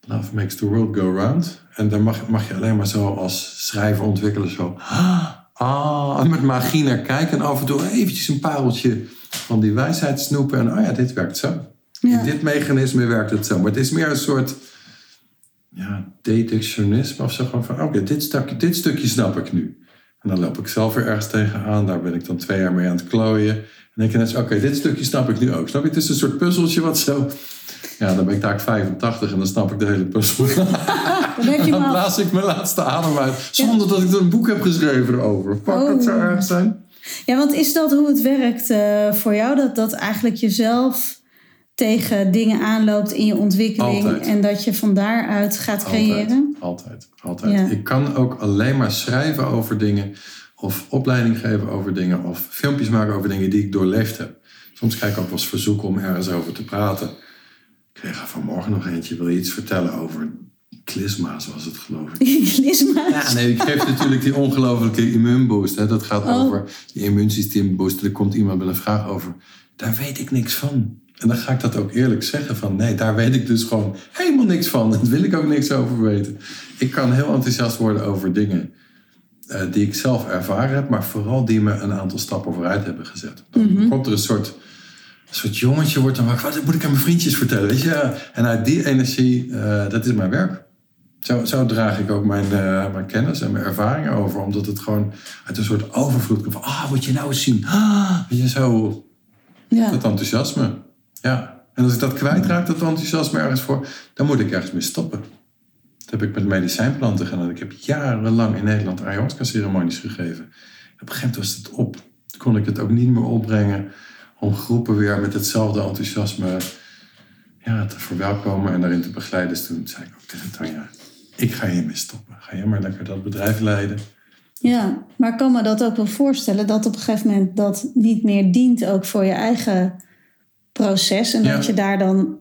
Love makes the world go round. En daar mag je alleen maar zo als schrijver ontwikkelen zo. En met magie naar kijken. En af en toe eventjes een pareltje van die wijsheid snoepen. En oh ja, dit werkt zo. Ja. In dit mechanisme werkt het zo. Maar het is meer een soort ja, detectionisme of zo. Gewoon van oké, dit stukje snap ik nu. En dan loop ik zelf weer ergens tegenaan. Daar ben ik dan 2 jaar mee aan het klooien. En denk je net zo, oké, dit stukje snap ik nu ook. Snap je? Het is een soort puzzeltje wat zo... Ja, dan ben ik daar 85 en dan snap ik de hele puzzel. Dan blaas ik mijn laatste adem uit. Zonder dat ik een boek heb geschreven erover. Fuck, dat zou erg zijn. Ja, want is dat hoe het werkt voor jou? Dat eigenlijk jezelf tegen dingen aanloopt in je ontwikkeling. Altijd. En dat je van daaruit gaat creëren? Altijd. Ja. Ik kan ook alleen maar schrijven over dingen. Of opleiding geven over dingen. Of filmpjes maken over dingen die ik doorleefd heb. Soms krijg ik ook wel eens verzoeken om ergens over te praten. Ik kreeg vanmorgen nog eentje. Wil je iets vertellen over klisma's, was het geloof ik. Klisma's? Ja, nee, ik geef natuurlijk die ongelofelijke immuunboost. Hè. Dat gaat over die immuunsysteemboost. Er komt iemand met een vraag over. Daar weet ik niks van. En dan ga ik dat ook eerlijk zeggen. Van nee, daar weet ik dus gewoon helemaal niks van. Daar wil ik ook niks over weten. Ik kan heel enthousiast worden over dingen die ik zelf ervaren heb. Maar vooral die me een aantal stappen vooruit hebben gezet. Dan komt er een soort jongetje wordt dan wakker. Wat moet ik aan mijn vriendjes vertellen? Weet je? En uit die energie, dat is mijn werk. Zo draag ik ook mijn kennis en mijn ervaringen over. Omdat het gewoon uit een soort overvloed komt. Van, moet je nou eens zien. Weet je, zo. Ja. Dat enthousiasme. Ja. En als ik dat kwijtraak, dat enthousiasme ergens voor. Dan moet ik ergens mee stoppen. Dat heb ik met medicijnplanten gedaan. Ik heb jarenlang in Nederland ayahuasca-ceremonies gegeven. En op een gegeven moment was het op. Toen kon ik het ook niet meer opbrengen. Om groepen weer met hetzelfde enthousiasme te verwelkomen en daarin te begeleiden. Dus toen zei ik ook tegen Tanja, ik ga hiermee stoppen. Ga jij maar lekker dat bedrijf leiden. Ja, maar ik kan me dat ook wel voorstellen. Dat op een gegeven moment dat niet meer dient ook voor je eigen proces. En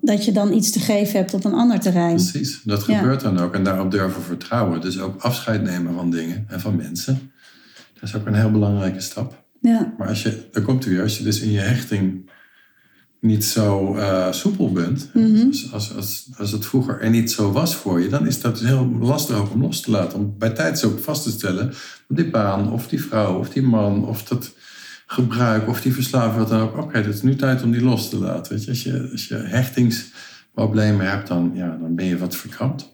dat je dan iets te geven hebt op een ander terrein. Precies, dat gebeurt dan ook. En daarop durven vertrouwen. Dus ook afscheid nemen van dingen en van mensen. Dat is ook een heel belangrijke stap. Ja. Maar als je dus in je hechting niet zo soepel bent, als het vroeger er niet zo was voor je, dan is dat dus heel lastig ook om los te laten. Om bij tijds ook vast te stellen, die baan of die vrouw of die man of dat gebruik of die verslaving, wat dan ook. Oké, het is nu tijd om die los te laten. Weet je? Als je hechtingsproblemen hebt, dan ben je wat verkrampt.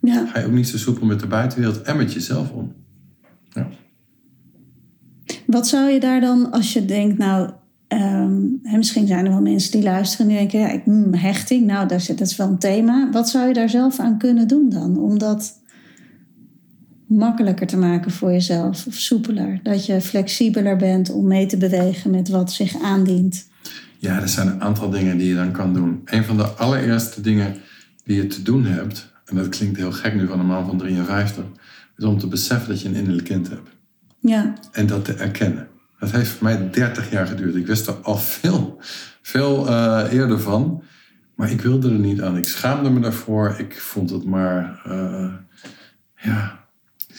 Ja. Ga je ook niet zo soepel met de buitenwereld en met jezelf om. Ja. Wat zou je daar dan, als je denkt, misschien zijn er wel mensen die luisteren en die denken, hechting, dat is wel een thema. Wat zou je daar zelf aan kunnen doen dan? Om dat makkelijker te maken voor jezelf of soepeler. Dat je flexibeler bent om mee te bewegen met wat zich aandient. Ja, er zijn een aantal dingen die je dan kan doen. Een van de allereerste dingen die je te doen hebt, en dat klinkt heel gek nu van een man van 53, is om te beseffen dat je een innerlijk kind hebt. Ja. En dat te erkennen. Dat heeft voor mij 30 jaar geduurd. Ik wist er al veel eerder van. Maar ik wilde er niet aan. Ik schaamde me daarvoor. Ik vond het maar... een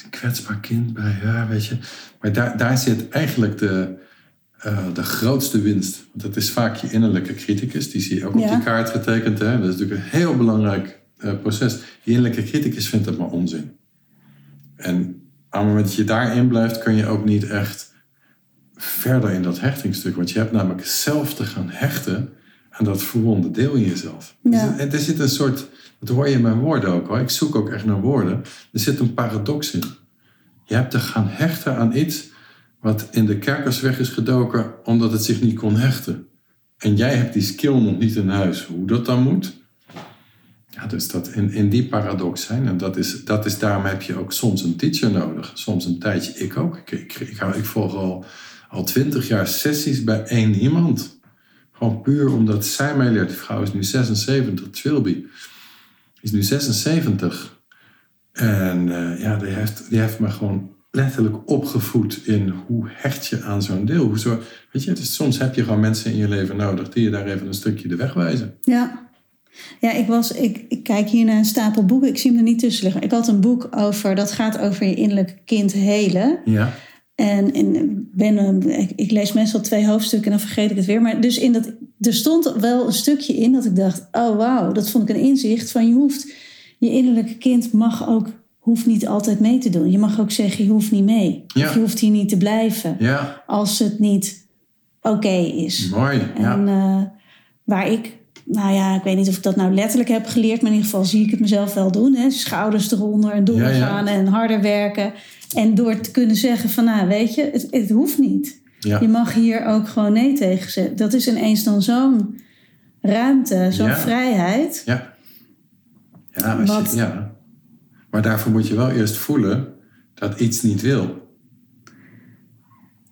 kwetsbaar kind bij... Ja, weet je. Maar daar zit eigenlijk de grootste winst. Want dat is vaak je innerlijke criticus. Die zie je ook op die kaart getekend. Hè? Dat is natuurlijk een heel belangrijk proces. Je innerlijke criticus vindt dat maar onzin. En... Op het moment dat je daarin blijft, kun je ook niet echt verder in dat hechtingstuk. Want je hebt namelijk zelf te gaan hechten aan dat verwonde deel in jezelf. Ja. Er zit een soort, dat hoor je in mijn woorden ook hoor, ik zoek ook echt naar woorden. Er zit een paradox in. Je hebt te gaan hechten aan iets wat in de kerkers weg is gedoken omdat het zich niet kon hechten. En jij hebt die skill nog niet in huis. Hoe dat dan moet? Ja, dus dat in die paradox zijn. En dat is, daarom heb je ook soms een teacher nodig. Soms een tijdje, ik ook. Ik volg al 20 jaar sessies bij één iemand. Gewoon puur omdat zij mij leert. Die vrouw is nu 76, Trilby. Is nu 76. En die heeft me gewoon letterlijk opgevoed in hoe hecht je aan zo'n deel. Weet je, dus soms heb je gewoon mensen in je leven nodig die je daar even een stukje de weg wijzen. Ja. Ja, ik kijk hier naar een stapel boeken. Ik zie hem er niet tussen liggen. Ik had een boek dat gaat over je innerlijke kind helen. Ja. En ik lees meestal 2 hoofdstukken en dan vergeet ik het weer. Maar dus er stond wel een stukje in dat ik dacht, oh wauw, dat vond ik een inzicht van je innerlijke kind hoeft niet altijd mee te doen. Je mag ook zeggen, je hoeft niet mee. Ja. Of je hoeft hier niet te blijven. Ja. Als het niet oké is. Mooi, ja. Ik weet niet of ik dat nou letterlijk heb geleerd, maar in ieder geval zie ik het mezelf wel doen. Hè? Schouders eronder en doorgaan en harder werken. En door te kunnen zeggen van, weet je, het hoeft niet. Ja. Je mag hier ook gewoon nee tegen zeggen. Dat is ineens dan zo'n ruimte, zo'n vrijheid. Ja. Maar daarvoor moet je wel eerst voelen dat iets niet wil.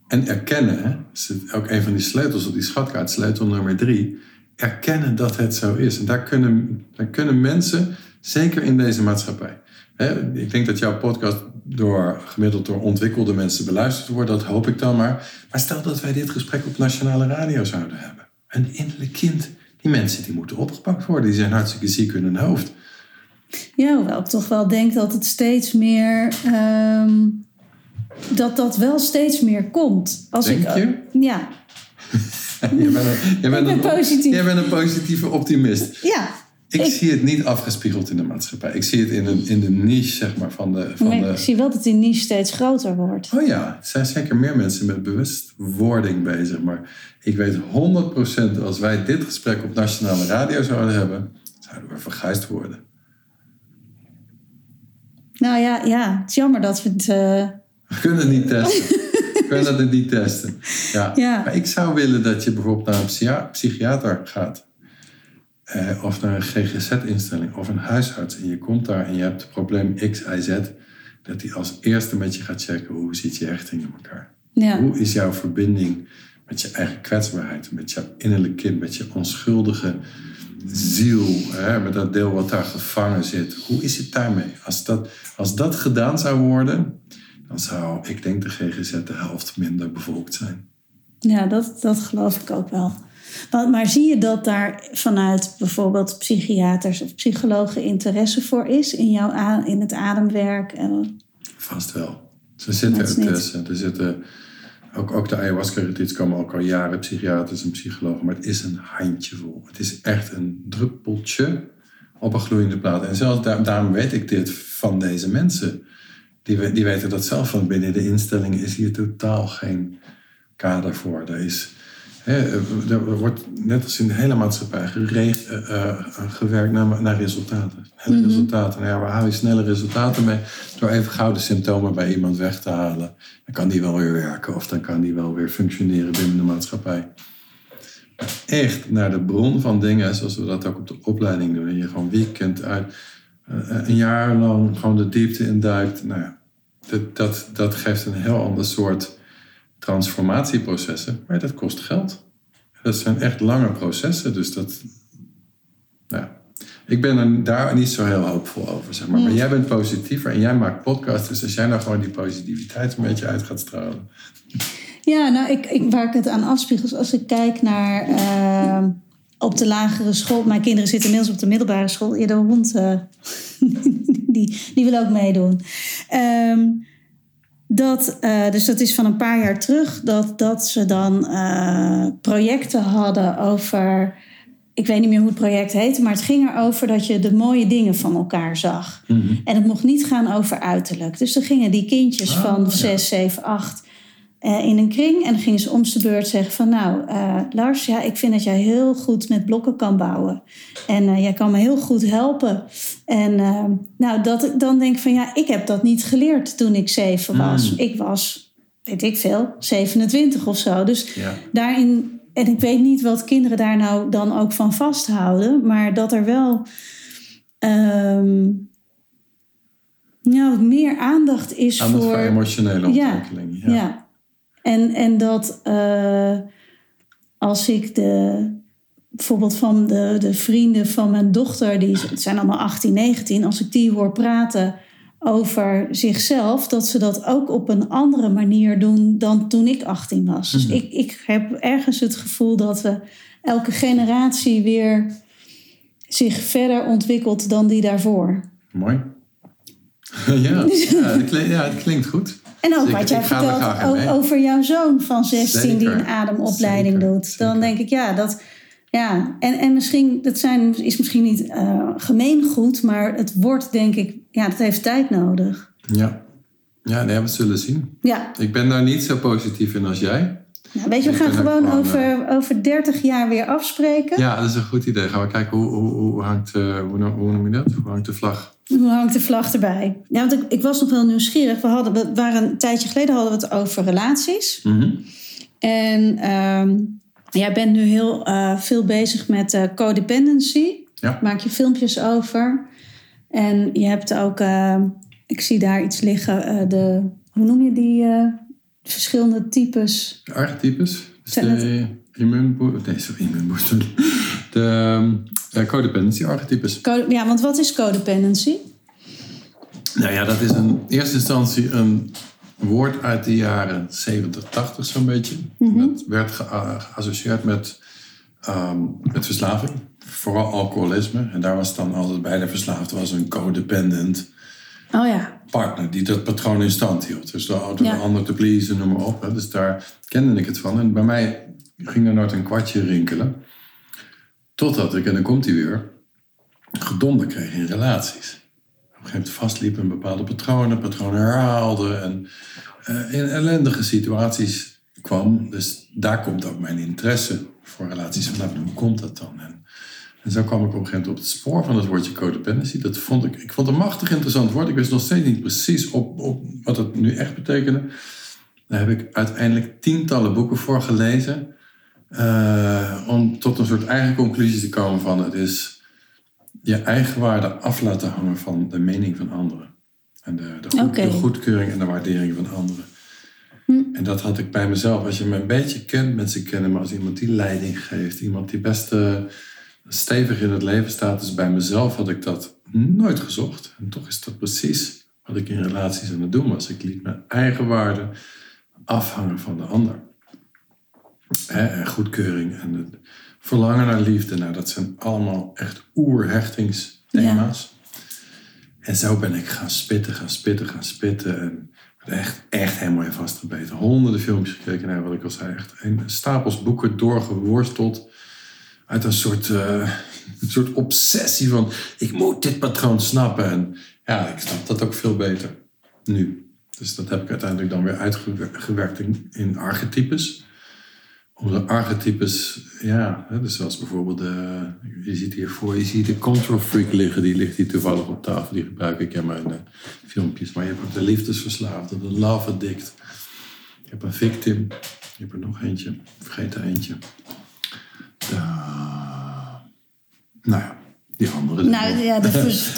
En erkennen, hè? Dat is ook een van die sleutels op die schatkaart, sleutel nummer 3... Erkennen dat het zo is. En daar kunnen mensen, zeker in deze maatschappij. Ik denk dat jouw podcast gemiddeld door ontwikkelde mensen beluisterd wordt. Dat hoop ik dan maar. Maar stel dat wij dit gesprek op nationale radio zouden hebben. Een innerlijk kind. Die mensen die moeten opgepakt worden. Die zijn hartstikke ziek in hun hoofd. Ja, hoewel ik toch wel denk dat het steeds meer... Dat wel steeds meer komt. Denk je? Ja. Jij bent een positieve optimist. Ja. Ik zie het niet afgespiegeld in de maatschappij. Ik zie het in de niche, zeg maar, Ik zie wel dat die niche steeds groter wordt. Oh ja, er zijn zeker meer mensen met bewustwording bezig. Maar ik weet 100% als wij dit gesprek op nationale radio zouden hebben, zouden we verguisd worden. Nou ja. Het is jammer dat we het... We kunnen het niet testen. Ja. Maar ik zou willen dat je bijvoorbeeld naar een psychiater gaat. Of naar een GGZ-instelling of een huisarts. En je komt daar en je hebt het probleem X, Y, Z. Dat die als eerste met je gaat checken hoe zit je hechting in elkaar. Ja. Hoe is jouw verbinding met je eigen kwetsbaarheid. Met jouw innerlijk kind, met je onschuldige ziel. Hè, met dat deel wat daar gevangen zit. Hoe is het daarmee? Als dat gedaan zou worden... dan zou, ik denk, de GGZ de helft minder bevolkt zijn. Ja, dat geloof ik ook wel. Maar zie je dat daar vanuit bijvoorbeeld psychiaters of psychologen interesse voor is in het ademwerk? Vast wel. Ze zitten er tussen. Er zitten ook de ayahuasca-retreats komen ook al jaren psychiaters en psychologen. Maar het is een handjevol. Het is echt een druppeltje op een gloeiende plaat. En zelfs daarom weet ik dit van deze mensen... Die weten dat zelf, want binnen de instellingen is hier totaal geen kader voor. Er wordt net als in de hele maatschappij gewerkt naar resultaten. Resultaten. Nou ja, waar haal je snelle resultaten mee? Door even gouden symptomen bij iemand weg te halen. Dan kan die wel weer werken of dan kan die wel weer functioneren binnen de maatschappij. Maar echt naar de bron van dingen, zoals we dat ook op de opleiding doen. En je gewoon weekend uit... een jaar lang gewoon de diepte induikt. Nou ja, dat geeft een heel ander soort transformatieprocessen. Maar dat kost geld. Dat zijn echt lange processen. Dus dat... Nou ja, ik ben daar niet zo heel hoopvol over, zeg maar. Ja. Maar jij bent positiever en jij maakt podcasts. Dus als jij nou gewoon die positiviteit een beetje uit gaat stralen. Ja, nou, waar ik het aan afspiegel... als ik kijk naar... op de lagere school. Mijn kinderen zitten inmiddels op de middelbare school. Ja, de hond, die wil ook meedoen. Dus dat is van een paar jaar terug. Dat ze dan projecten hadden over... Ik weet niet meer hoe het project heette. Maar het ging erover dat je de mooie dingen van elkaar zag. Mm-hmm. En het mocht niet gaan over uiterlijk. Dus dan gingen die kindjes van 6, 7, 8... in een kring. En dan gingen ze om de beurt zeggen van... Lars, ja, ik vind dat jij heel goed met blokken kan bouwen. En jij kan me heel goed helpen. En dan denk ik van... ja, ik heb dat niet geleerd toen ik 7 was. Mm. Ik was, weet ik veel, 27 of zo. Dus daarin... En ik weet niet wat kinderen daar nou dan ook van vasthouden. Maar dat er wel... Nou, meer aandacht is aandacht voor emotionele ontwikkeling. Ja. Ja. En dat als ik bijvoorbeeld van de vrienden van mijn dochter, die zijn allemaal 18, 19, als ik die hoor praten over zichzelf, dat ze dat ook op een andere manier doen dan toen ik 18 was. Mm-hmm. Dus ik heb ergens het gevoel dat we elke generatie weer zich verder ontwikkelt dan die daarvoor. Mooi. Ja, het klinkt goed. En ook zeker, wat jij vertelt over jouw zoon van 16 zeker, die een ademopleiding zeker, doet. Dan zeker. Denk ik, ja, dat... Ja, en misschien, is misschien niet gemeengoed, maar het wordt, denk ik... Ja, dat heeft tijd nodig. Ja, nee, we zullen zien. Ja. Ik ben daar niet zo positief in als jij. Nou, weet je, we gaan gewoon over 30 jaar weer afspreken. Ja, dat is een goed idee. Gaan we kijken hoe hangt de vlag? Hoe hangt de vlag erbij? Ja, want ik was nog wel nieuwsgierig. Een tijdje geleden hadden we het over relaties. Mm-hmm. En jij bent nu heel veel bezig met codependency. Ja. Daar maak je filmpjes over. En je hebt ook... ik zie daar iets liggen. Hoe noem je die... verschillende types. De archetypes. Dus de codependency archetypes. Want wat is codependency? Nou ja, dat is in eerste instantie een woord uit de jaren 70, 80 zo'n beetje. Mm-hmm. Dat werd geassocieerd met verslaving. Vooral alcoholisme. En daar was dan altijd bij de verslaafde was een codependent... Oh ja. Partner die dat patroon in stand hield. Dus de ander te pleasen, noem maar op. Hè. Dus daar kende ik het van. En bij mij ging er nooit een kwartje rinkelen. Totdat ik, en dan komt hij weer, gedonder kreeg in relaties. Op een gegeven moment vastliep in bepaalde patronen herhaalde. En in ellendige situaties kwam. Dus daar komt ook mijn interesse voor relaties vanaf. Hoe komt dat dan? En zo kwam ik op een gegeven moment op het spoor van het woordje codependency. Dat vond ik vond het een machtig interessant woord. Ik wist nog steeds niet precies op wat het nu echt betekende. Daar heb ik uiteindelijk tientallen boeken voor gelezen. Om tot een soort eigen conclusie te komen van... het is je eigen waarde af laten hangen van de mening van anderen. En de goedkeuring en de waardering van anderen. En dat had ik bij mezelf. Als je me een beetje kent, mensen kennen me als iemand die leiding geeft. Iemand die best... stevig in het leven staat. Dus bij mezelf had ik dat nooit gezocht. En toch is dat precies wat ik in relaties aan het doen was. Ik liet mijn eigen waarde afhangen van de ander. En goedkeuring en het verlangen naar liefde. Nou, dat zijn allemaal echt oerhechtingsthema's. Ja. En zo ben ik gaan spitten. En echt helemaal in vastgebeten. Honderden filmpjes gekeken. Wat ik al zei, echt stapels boeken doorgeworsteld. Uit een soort obsessie van... ik moet dit patroon snappen. En ja, ik snap dat ook veel beter nu. Dus dat heb ik uiteindelijk dan weer uitgewerkt in archetypes. Om de archetypes... Ja, dus zoals bijvoorbeeld... Je ziet de control freak liggen. Die ligt hier toevallig op tafel. Die gebruik ik in mijn filmpjes. Maar je hebt ook de liefdesverslaafde. De love addict. Je hebt een victim. Je hebt er nog eentje. Vergeet er eentje. Die andere.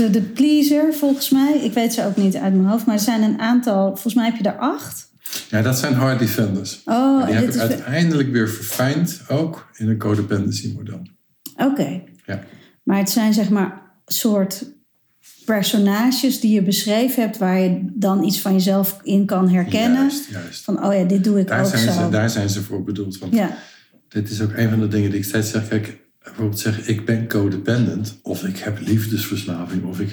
De pleaser volgens mij. Ik weet ze ook niet uit mijn hoofd. Maar er zijn een aantal. Volgens mij heb je er 8. Ja, dat zijn hard defenders. Oh, en die heb ik uiteindelijk weer verfijnd. Ook in een codependency model. Oké. Ja. Maar het zijn zeg maar soort personages die je beschreven hebt... waar je dan iets van jezelf in kan herkennen. Juist. Van, dit doe ik daar ook zijn zo. Daar zijn ze voor bedoeld. Want ja. Dit is ook een van de dingen die ik steeds zeg. Kijk, bijvoorbeeld zeggen, ik ben codependent. Of ik heb liefdesverslaving. Of ik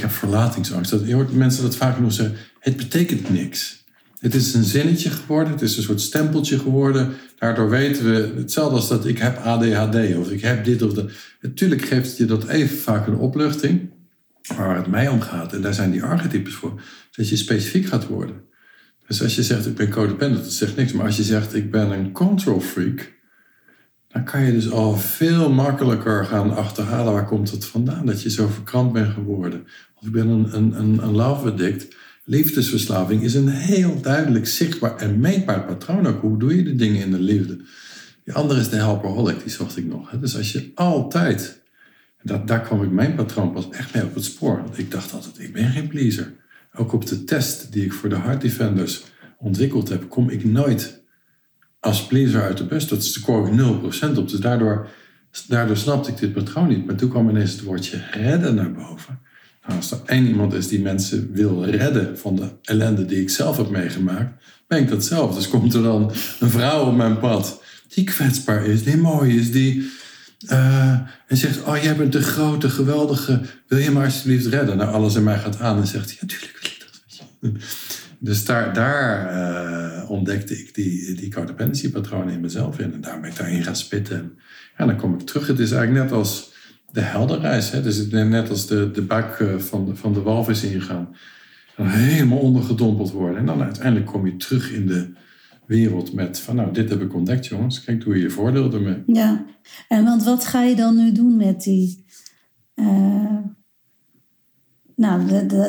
heb verlatingsangst. Je hoort mensen dat vaak nog zeggen. Het betekent niks. Het is een zinnetje geworden. Het is een soort stempeltje geworden. Daardoor weten we hetzelfde als dat ik heb ADHD. Of ik heb dit of dat. Natuurlijk geeft je dat even vaak een opluchting. Maar waar het mij om gaat. En daar zijn die archetypes voor. Dat je specifiek gaat worden. Dus als je zegt, ik ben codependent, dat zegt niks. Maar als je zegt, ik ben een control freak... dan kan je dus al veel makkelijker gaan achterhalen... waar komt het vandaan dat je zo verkrampt bent geworden. Of ik ben een love addict. Liefdesverslaving is een heel duidelijk zichtbaar en meetbaar patroon ook. Hoe doe je de dingen in de liefde? Die andere is de helperholic, die zocht ik nog. Dus als je altijd... Daar kwam ik mijn patroon pas echt mee op het spoor. Want ik dacht altijd, ik ben geen pleaser. Ook op de test die ik voor de Heart Defenders ontwikkeld heb, kom ik nooit als pleaser uit de bus. Dat scoor ik 0% op. Dus daardoor snapte ik dit patroon niet. Maar toen kwam ineens het woordje redden naar boven. Nou, als er één iemand is die mensen wil redden van de ellende die ik zelf heb meegemaakt, ben ik dat zelf. Dus komt er dan een vrouw op mijn pad die kwetsbaar is, die mooi is, die en zegt, oh jij bent de grote, geweldige, wil je me alsjeblieft redden? Nou, alles in mij gaat aan en zegt, ja tuurlijk wil ik dat. Dus daar ontdekte ik die codependency-patronen in mezelf in. En daar ben ik daarin gaan spitten. En ja, dan kom ik terug. Het is eigenlijk net als de heldenreis. Hè? Dus ik ben net als de buik van de walvis ingegaan. Dan helemaal ondergedompeld worden. En dan uiteindelijk kom je terug in de wereld met van, nou, dit heb ik ontdekt, jongens. Kijk, doe je je voordeel ermee. Ja, en want wat ga je dan nu doen met die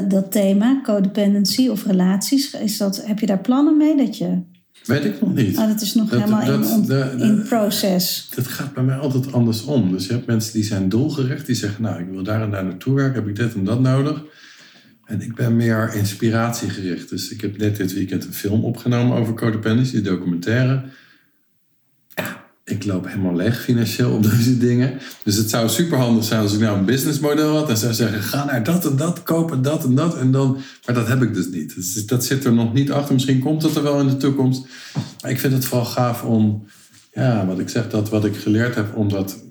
dat thema, codependency of relaties, is dat, heb je daar plannen mee? Dat je... Weet ik nog niet. Oh, dat is nog helemaal in proces. Dat gaat bij mij altijd andersom. Dus je hebt mensen die zijn doelgericht, die zeggen, nou, ik wil daar en daar naartoe werken, heb ik dit en dat nodig. En ik ben meer inspiratiegericht. Dus ik heb net dit weekend een film opgenomen over codependency, die documentaire. Ja, ik loop helemaal leeg financieel op deze dingen. Dus het zou superhandig zijn als ik nou een businessmodel had en zou zeggen, ga naar dat en dat, kopen dat en dat. En dan, maar dat heb ik dus niet. Dus dat zit er nog niet achter. Misschien komt dat er wel in de toekomst. Maar ik vind het vooral gaaf om, ja, wat ik zeg, dat wat ik geleerd heb, om dat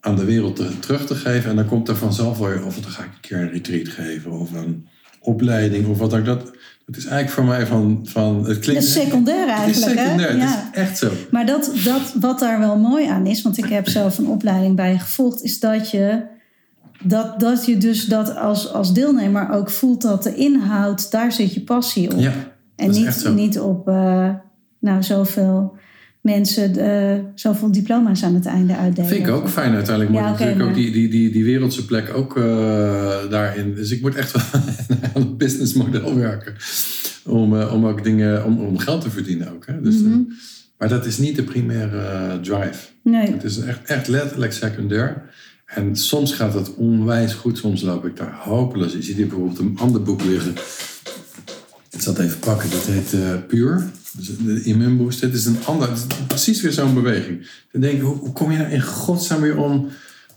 aan de wereld terug te geven. En dan komt er vanzelf wel weer, of dan ga ik een keer een retreat geven of een opleiding of wat ook dat. Het is eigenlijk voor mij van het klinkt. Het is secundair eigenlijk. Het is secundair, ja. Het is echt zo. Maar dat wat daar wel mooi aan is, want ik heb zelf een opleiding bij gevolgd, is dat je dus dat als deelnemer ook voelt dat de inhoud, daar zit je passie op. Ja, en niet op zoveel mensen zoveel diploma's aan het einde uitdelen. Vind ik ook fijn uiteindelijk. Maar ja, natuurlijk ook die wereldse plek ook daarin. Dus ik moet echt wel aan het businessmodel werken. Om ook dingen, om geld te verdienen ook. Hè? Dus, mm-hmm. Maar dat is niet de primaire drive. Nee. Het is echt letterlijk secundair. En soms gaat dat onwijs goed. Soms loop ik daar hopeloos. Je ziet hier bijvoorbeeld een ander boek liggen. Ik zal het even pakken. Dat heet Puur. Dus de immuunboost, dit is een ander, precies weer zo'n beweging. Dan denk ik, hoe kom je nou in godsnaam weer om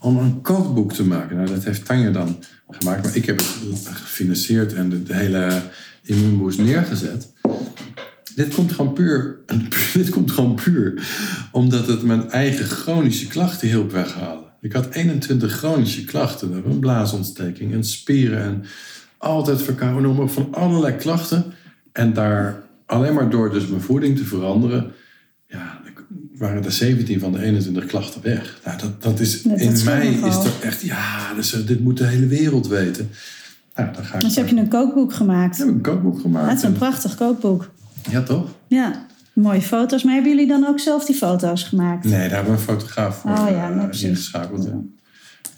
een kookboek te maken? Nou, dat heeft Tanja dan gemaakt, maar ik heb het gefinancierd en de hele immuunboost neergezet. Dit komt gewoon puur, omdat het mijn eigen chronische klachten hielp weghalen. Ik had 21 chronische klachten, een blaasontsteking en spieren en altijd verkouden, noem op, van allerlei klachten. En daar... Alleen maar door dus mijn voeding te veranderen, ja, waren er 17 van de 21 klachten weg. Nou, dit moet de hele wereld weten. Nou, dan ga ik. Dus heb je een kookboek gemaakt? Ja, heb ik een kookboek gemaakt. Dat is een prachtig kookboek. Ja, toch? Ja, mooie foto's. Maar hebben jullie dan ook zelf die foto's gemaakt? Nee, daar hebben we een fotograaf voor ingeschakeld.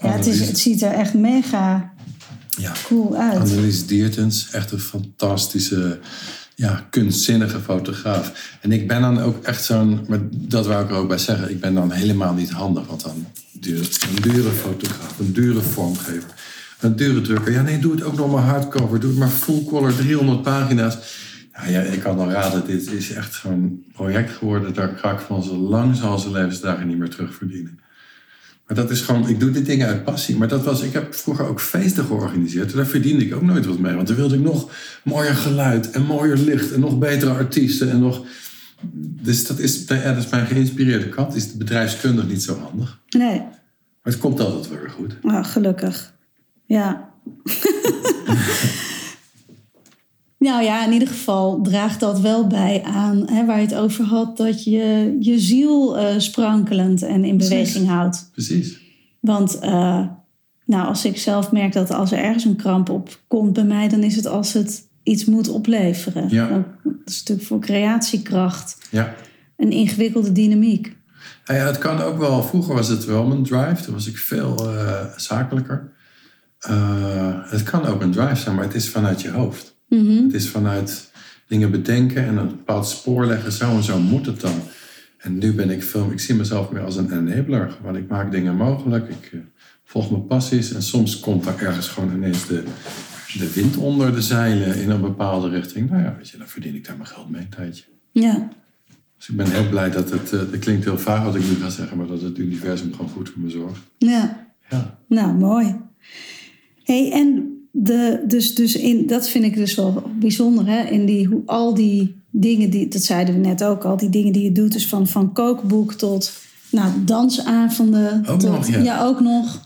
Ja, het ziet er echt mega cool uit. Annelies Diertens, echt een fantastische... Ja, kunstzinnige fotograaf. En ik ben dan ook echt zo'n... Maar dat wou ik er ook bij zeggen. Ik ben dan helemaal niet handig. Want dan een dure fotograaf, een dure vormgever, een dure drukker. Ja, nee, doe het ook nog maar hardcover. Doe het maar full color, 300 pagina's. Nou ja, ik kan al raden. Dit is echt zo'n project geworden. Daar ga ik van zo lang zal zijn levensdagen niet meer terugverdienen. Maar dat is gewoon... Ik doe dit dingen uit passie. Maar dat was... Ik heb vroeger ook feesten georganiseerd. En daar verdiende ik ook nooit wat mee. Want dan wilde ik nog mooier geluid. En mooier licht. En nog betere artiesten. En nog... Dus dat is mijn geïnspireerde kant. Is bedrijfskundig niet zo handig. Nee. Maar het komt altijd wel weer goed. Oh, gelukkig. Ja. Nou ja, in ieder geval draagt dat wel bij aan, hè, waar je het over had, dat je je ziel sprankelend en in beweging houdt. Precies. Want als ik zelf merk dat als er ergens een kramp op komt bij mij, dan is het als het iets moet opleveren. Ja. Dat is natuurlijk voor creatiekracht een ingewikkelde dynamiek. Ja, het kan ook wel, vroeger was het wel mijn drive, toen was ik veel zakelijker. Het kan ook een drive zijn, maar het is vanuit je hoofd. Mm-hmm. Het is vanuit dingen bedenken en een bepaald spoor leggen. Zo en zo moet het dan. En nu ben ik veel, ik zie mezelf meer als een enabler. Want ik maak dingen mogelijk, ik volg mijn passies. En soms komt daar ergens gewoon ineens de wind onder de zeilen in een bepaalde richting. Nou ja, weet je, dan verdien ik daar mijn geld mee een tijdje. Ja. Dus ik ben heel blij dat het, dat klinkt heel vaag wat ik nu ga zeggen, maar dat het universum gewoon goed voor me zorgt. Ja. Nou, mooi. Hey, en dat vind ik dus wel bijzonder, hè? In al die dingen die, dat zeiden we net ook, al die dingen die je doet, dus van kookboek tot dansavonden. Ook tot, nog, ja. Ja, ook nog.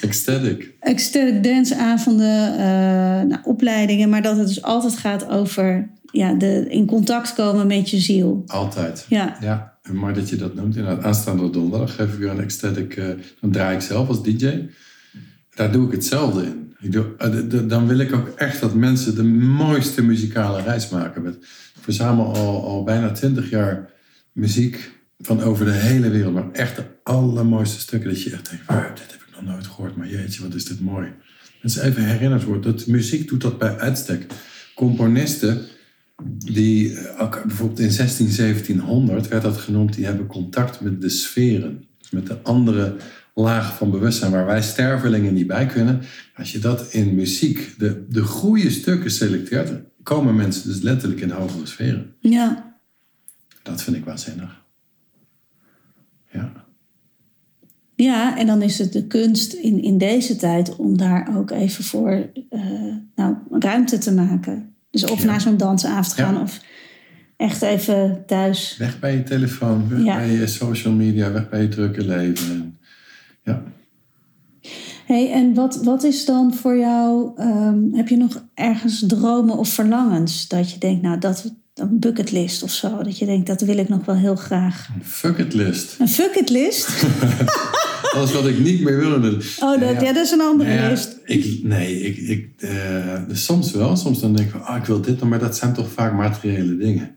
Ecstatic. Ecstatic danceavonden, opleidingen, maar dat het dus altijd gaat over in contact komen met je ziel. Altijd. Ja. Maar dat je dat noemt, inderdaad, aanstaande donderdag geef ik weer een ecstatic, dan draai ik zelf als DJ. Daar doe ik hetzelfde in. Dan wil ik ook echt dat mensen de mooiste muzikale reis maken. Ik verzamel al bijna 20 jaar muziek van over de hele wereld. Maar echt de allermooiste stukken. Dat je echt denkt, wow, dit heb ik nog nooit gehoord. Maar jeetje, wat is dit mooi. Mensen even herinnerd worden. Dat muziek doet dat bij uitstek. Componisten die, bijvoorbeeld in 1700 werd dat genoemd. Die hebben contact met de sferen. Dus met de andere laag van bewustzijn waar wij stervelingen niet bij kunnen. Als je dat in muziek, de goede stukken selecteert, komen mensen dus letterlijk in hogere sferen. Ja. Dat vind ik waanzinnig. Ja. Ja, en dan is het de kunst in deze tijd om daar ook even voor ruimte te maken. Dus of naar zo'n dansavond gaan of echt even thuis. Weg bij je telefoon, weg bij je social media, weg bij je drukke leven. Ja. Hey, en wat is dan voor jou, heb je nog ergens dromen of verlangens? Dat je denkt, dat een bucketlist of zo. Dat je denkt, dat wil ik nog wel heel graag. Een bucketlist? Een bucketlist? Alles wat ik niet meer wil. Dat is een andere list. Dus soms wel. Soms dan denk ik van, ik wil dit. Maar dat zijn toch vaak materiële dingen.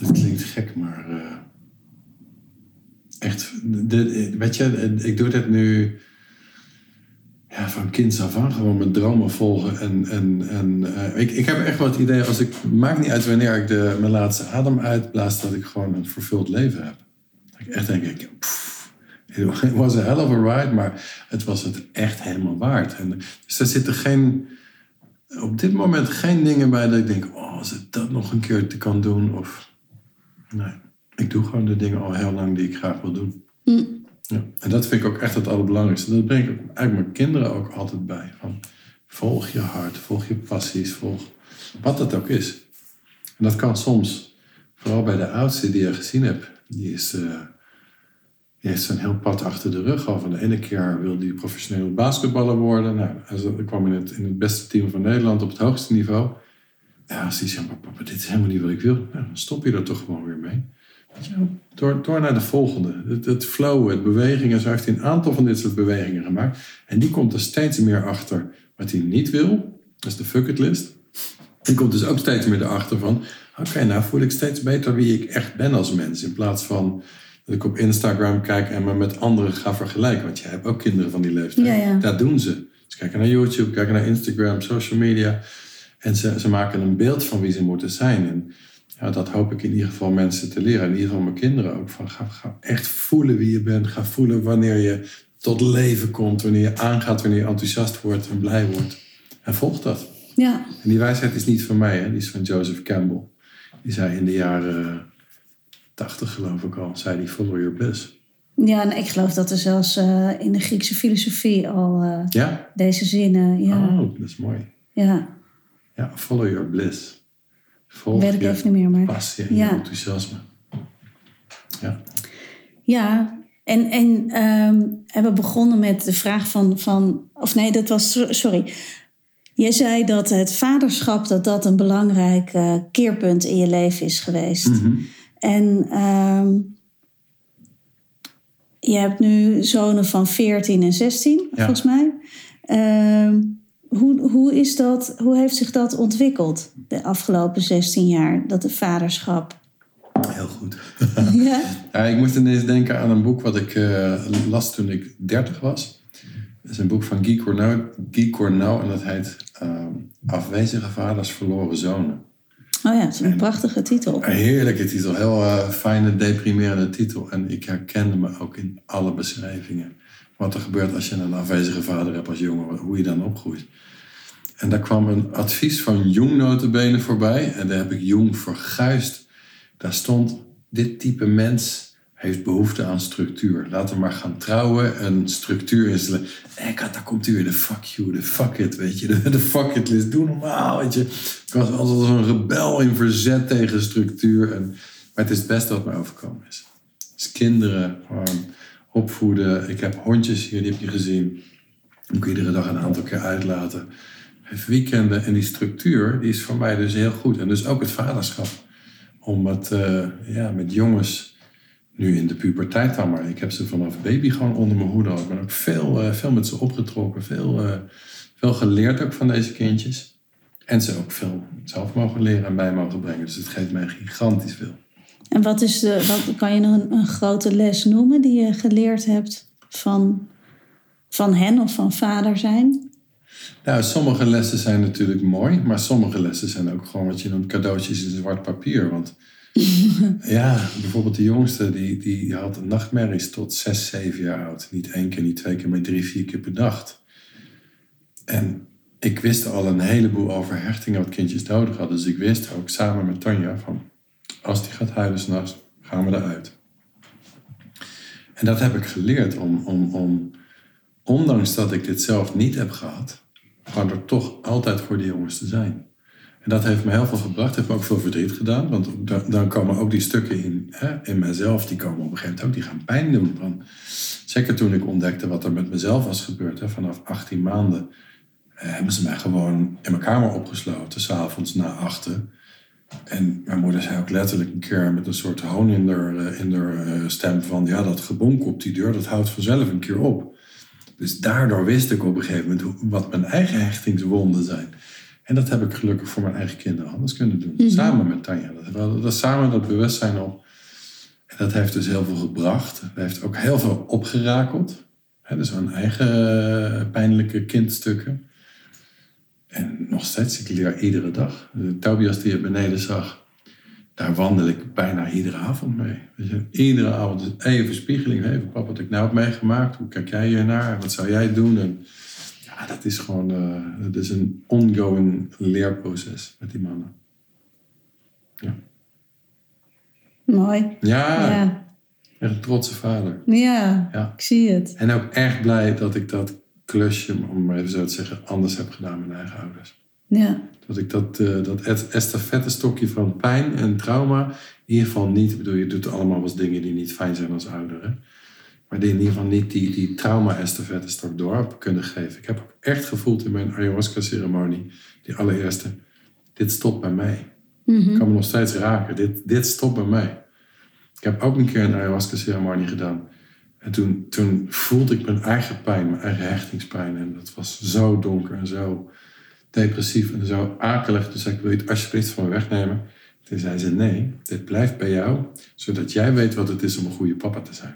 Dat klinkt gek, maar... Echt, weet je, ik doe dit nu van kinds af aan, gewoon mijn dromen volgen. Ik heb echt wel het idee, maakt niet uit wanneer ik mijn laatste adem uitblaas, dat ik gewoon een vervuld leven heb. Dat ik echt denk, it was a hell of a ride, maar het was het echt helemaal waard. Dus daar zitten op dit moment geen dingen bij dat ik denk, als ik dat nog een keer kan doen, of nee. Ik doe gewoon de dingen al heel lang die ik graag wil doen. Mm. Ja. En dat vind ik ook echt het allerbelangrijkste. Dat breng ik eigenlijk mijn kinderen ook altijd bij. Van, volg je hart, volg je passies, volg wat dat ook is. En dat kan soms, vooral bij de oudste die je gezien hebt. Die heeft zo'n heel pad achter de rug al. Van de ene keer wilde hij professioneel basketballer worden. Hij kwam in het beste team van Nederland op het hoogste niveau. Ja, als hij zei, maar papa, dit is helemaal niet wat ik wil. Dan stop je er toch gewoon weer mee. Ja, door naar de volgende. Het flowen, het bewegingen. Zo heeft hij een aantal van dit soort bewegingen gemaakt. En die komt er steeds meer achter wat hij niet wil. Dat is de bucketlist. Die komt dus ook steeds meer erachter van... Oké, nou voel ik steeds beter wie ik echt ben als mens. In plaats van dat ik op Instagram kijk en me met anderen ga vergelijken. Want je hebt ook kinderen van die leeftijd. Ja. Dat doen ze. Ze kijken naar YouTube, kijken naar Instagram, social media. En ze maken een beeld van wie ze moeten zijn. En dat hoop ik in ieder geval mensen te leren. In ieder geval mijn kinderen ook. Van, ga echt voelen wie je bent. Ga voelen wanneer je tot leven komt. Wanneer je aangaat. Wanneer je enthousiast wordt en blij wordt. En volg dat. Ja. En die wijsheid is niet van mij. Hè? Die is van Joseph Campbell. Die zei in de jaren 80 geloof ik al. Zei die, follow your bliss. Ja, en ik geloof dat er zelfs in de Griekse filosofie al deze zinnen. Ja. Oh, dat is mooi. Ja, follow your bliss. Werk even niet meer, maar... passie en enthousiasme. Ja, en we begonnen met de vraag van... Of nee, dat was... Sorry. Jij zei dat het vaderschap... dat een belangrijk keerpunt in je leven is geweest. Mm-hmm. En je hebt nu zonen van 14 en 16, volgens mij. Hoe heeft zich dat ontwikkeld de afgelopen 16 jaar, dat de vaderschap? Heel goed. Ja, ik moest ineens denken aan een boek wat ik las toen ik 30 was. Dat is een boek van Guy Corneau en dat heet Afwezige Vaders Verloren Zonen. Oh ja, het is een prachtige titel. Een heerlijke titel, heel fijne, deprimerende titel. En ik herkende me ook in alle beschrijvingen. Wat er gebeurt als je een afwezige vader hebt als jongen, hoe je dan opgroeit. En daar kwam een advies van Jung notabene voorbij. En daar heb ik Jung verguisd. Daar stond, dit type mens heeft behoefte aan structuur. Laten we maar gaan trouwen en structuur instellen. En kat, daar komt hij weer, de fuck you, de fuck it, weet je. De fuck it list, doe normaal, weet je. Ik was altijd zo'n rebel in verzet tegen structuur. Maar het is het beste wat mij overkomen is. Dus kinderen gewoon opvoeden. Ik heb hondjes hier, die heb je gezien. Die moet ik iedere dag een aantal keer uitlaten. Even weekenden. En die structuur, die is voor mij dus heel goed. En dus ook het vaderschap. Om het, met jongens... Nu in de puberteit dan maar. Ik heb ze vanaf baby gewoon onder mijn hoede. Ik ben ook veel met ze opgetrokken. Veel geleerd ook van deze kindjes. En ze ook veel zelf mogen leren en bij mogen brengen. Dus het geeft mij gigantisch veel. En kan je nog een grote les noemen die je geleerd hebt van hen of van vader zijn? Nou, sommige lessen zijn natuurlijk mooi. Maar sommige lessen zijn ook gewoon wat je noemt cadeautjes in zwart papier. Want... Ja, bijvoorbeeld de jongste, die had nachtmerries tot 6, 7 jaar oud. Niet 1 keer, niet 2 keer, maar 3, 4 keer per nacht. En ik wist al een heleboel over hechtingen wat kindjes nodig hadden. Dus ik wist ook samen met Tanja van, als die gaat huilen s'nachts, gaan we eruit. En dat heb ik geleerd om ondanks dat ik dit zelf niet heb gehad, gewoon er toch altijd voor die jongens te zijn. En dat heeft me heel veel gebracht. Heeft me ook veel verdriet gedaan. Want dan komen ook die stukken in mijzelf. Die komen op een gegeven moment ook. Die gaan pijn doen. Want zeker toen ik ontdekte wat er met mezelf was gebeurd. Vanaf 18 maanden hebben ze mij gewoon in mijn kamer opgesloten. 's Avonds na 8. En mijn moeder zei ook letterlijk een keer met een soort hoon in haar stem van... Ja, dat gebonk op die deur, dat houdt vanzelf een keer op. Dus daardoor wist ik op een gegeven moment wat mijn eigen hechtingswonden zijn. En dat heb ik gelukkig voor mijn eigen kinderen anders kunnen doen. Mm-hmm. Samen met Tanja. Dat samen dat bewustzijn op. En dat heeft dus heel veel gebracht. Dat heeft ook heel veel opgerakeld. He, dus mijn eigen pijnlijke kindstukken. En nog steeds, ik leer iedere dag. De Tobias die je beneden zag, daar wandel ik bijna iedere avond mee. Dus iedere avond dus even spiegeling. Even papa, wat ik nou heb meegemaakt. Hoe kijk jij hiernaar? Wat zou jij doen? En... Ja, dat is gewoon dat is een ongoing leerproces met die mannen. Ja. Mooi. Ja. Echt een trotse vader. Ja, ik zie het. En ook echt blij dat ik dat klusje, om maar even zo te zeggen, anders heb gedaan met mijn eigen ouders. Ja. Dat ik dat estafettestokje van pijn en trauma in ieder geval niet... Ik bedoel, je doet allemaal wel eens dingen die niet fijn zijn als ouder, hè? Maar die in ieder geval niet die trauma-estafettestok door heb kunnen geven. Ik heb ook echt gevoeld in mijn ayahuasca-ceremonie, die allereerste, dit stopt bij mij. Mm-hmm. Ik kan me nog steeds raken. Dit stopt bij mij. Ik heb ook een keer een ayahuasca-ceremonie gedaan. En toen voelde ik mijn eigen pijn, mijn eigen hechtingspijn. En dat was zo donker en zo depressief en zo akelig. Dus ik wil je het alsjeblieft van me wegnemen. Toen zei ze, nee, dit blijft bij jou, zodat jij weet wat het is om een goede papa te zijn.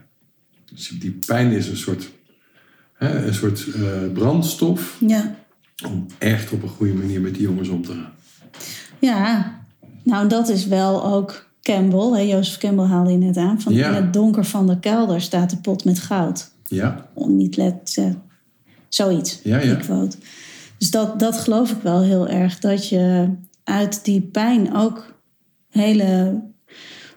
Dus die pijn is een soort brandstof. Ja. Om echt op een goede manier met die jongens om te gaan. Ja, nou dat is wel ook Campbell. Hè? Joseph Campbell haalde je net aan. Van in het donker van de kelder staat de pot met goud. Ja. Om niet zoiets. Ja. Die quote. Dus dat geloof ik wel heel erg. Dat je uit die pijn ook hele...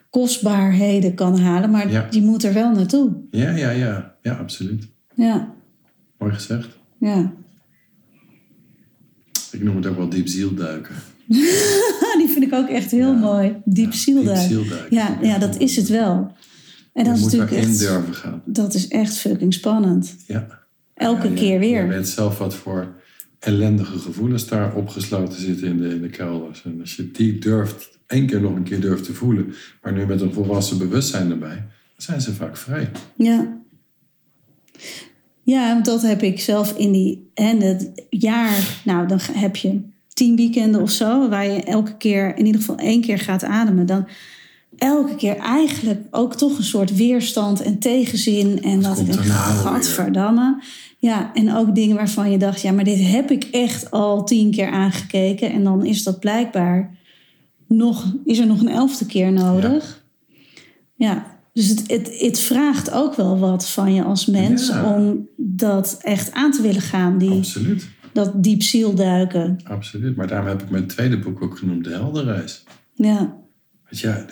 kostbaarheden kan halen, maar die moet er wel naartoe. Ja. Ja, absoluut. Ja. Mooi gezegd. Ja. Ik noem het ook wel diep zielduiken. Die vind ik ook echt heel mooi. Diep zielduiken. Ja, dat is het wel. En dat je is moet natuurlijk echt, in durven gaan. Dat is echt fucking spannend. Ja. Elke keer weer. Je weet zelf wat voor ellendige gevoelens daar opgesloten zitten in de kelders. En als je die durft... nog een keer durft te voelen, maar nu met een volwassen bewustzijn erbij, dan zijn ze vaak vrij. Ja. Ja, dat heb ik zelf in het jaar, nou dan heb je 10 weekenden of zo, waar je elke keer, in ieder geval 1 keer gaat ademen, dan elke keer eigenlijk ook toch een soort weerstand en tegenzin en dat ik denk, gadverdamme. Ja, en ook dingen waarvan je dacht, ja, maar dit heb ik echt al 10 keer aangekeken en dan is dat blijkbaar is er nog een 11e keer nodig. Ja. Dus het vraagt ook wel wat van je als mens om dat echt aan te willen gaan. Absoluut. Dat diep ziel duiken. Absoluut. Maar daarom heb ik mijn tweede boek ook genoemd, De Heldenreis. Ja. Want ja,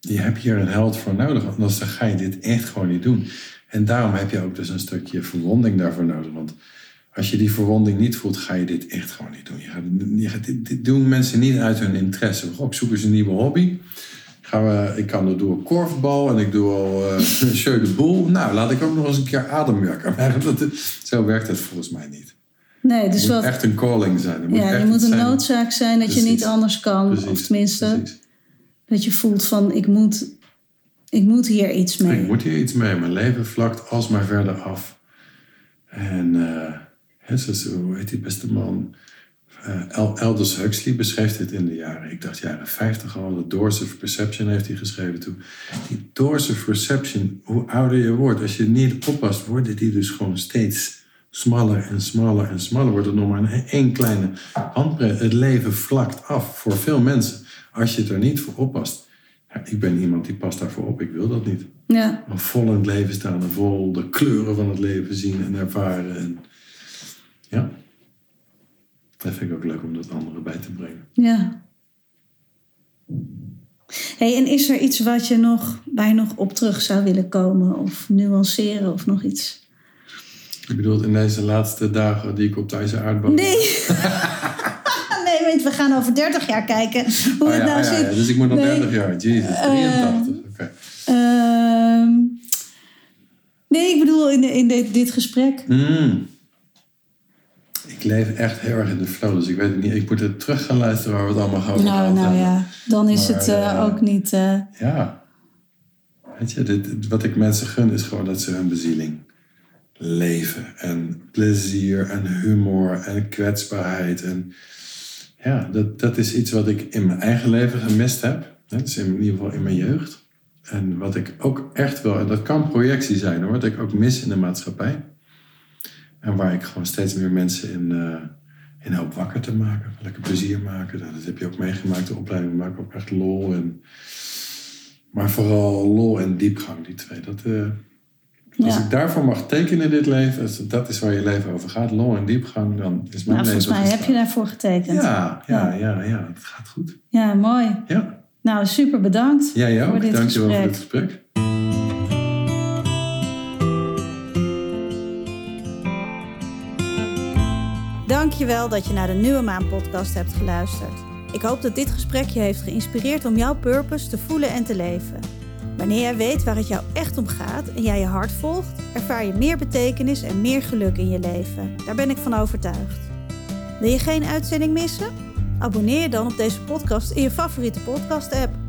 je hebt hier een held voor nodig. Anders dan ga je dit echt gewoon niet doen. En daarom heb je ook dus een stukje verwonding daarvoor nodig. Want als je die verwonding niet voelt, ga je dit echt gewoon niet doen. Dit doen mensen niet uit hun interesse. Ik zoek eens een nieuwe hobby. Ik kan dat doen korfbal en ik doe al jeu de boel. Nou, laat ik ook nog eens een keer ademwerken. Zo werkt het volgens mij niet. Nee, dus het moet echt een calling zijn. Er moet een noodzaak zijn dat je niet anders kan. Precies. Of tenminste, dat je voelt van ik moet hier iets mee. Ik moet hier iets mee. Mijn leven vlakt alsmaar verder af. En hoe heet die beste man? Aldous Huxley beschreef dit in de jaren 50 al. The Doors of Perception heeft hij geschreven toen. Die Doors of Perception, hoe ouder je wordt, als je niet oppast, worden die dus gewoon steeds smaller en smaller en smaller. Wordt het nog maar één kleine handbreed. Het leven vlakt af voor veel mensen. Als je het er niet voor oppast. Ja, ik ben iemand die past daarvoor op. Ik wil dat niet. Ja. Maar vol in het leven staan en vol de kleuren van het leven zien en ervaren. En, ja. Dat vind ik ook leuk om dat anderen bij te brengen. Ja. Hey, en is er iets wat je nog op terug zou willen komen? Of nuanceren of nog iets? Ik bedoel, in deze laatste dagen die ik op deze aardbol... Nee. Nee, weet we gaan over 30 jaar kijken hoe het nou zit. Ja, dus ik moet nog 30 jaar. Jezus, 83. Okay. Nee, ik bedoel in dit gesprek... Ik leef echt heel erg in de flow, dus ik weet het niet. Ik moet er terug gaan luisteren waar we het allemaal gaan over. Nou ja, dan is maar, het ook niet... Ja. Weet je, wat ik mensen gun is gewoon dat ze hun bezieling leven. En plezier en humor en kwetsbaarheid. En ja, dat is iets wat ik in mijn eigen leven gemist heb. Dat is in ieder geval in mijn jeugd. En wat ik ook echt wel... En dat kan projectie zijn hoor, wat ik ook mis in de maatschappij. En waar ik gewoon steeds meer mensen in help wakker te maken. Lekker plezier maken. Dat heb je ook meegemaakt. De opleiding maakt ook echt lol. Maar vooral lol en diepgang, die twee. Als ik daarvoor mag tekenen in dit leven. Als dat is waar je leven over gaat. Lol en diepgang. Dan is mijn leven volgens mij heb je daarvoor getekend. Ja. Het gaat goed. Ja, mooi. Ja. Nou, super bedankt. Jij ook. Dank je wel voor dit gesprek. Dankjewel dat je naar de Nieuwe Maan podcast hebt geluisterd. Ik hoop dat dit gesprek je heeft geïnspireerd om jouw purpose te voelen en te leven. Wanneer jij weet waar het jou echt om gaat en jij je hart volgt, ervaar je meer betekenis en meer geluk in je leven. Daar ben ik van overtuigd. Wil je geen uitzending missen? Abonneer je dan op deze podcast in je favoriete podcast-app.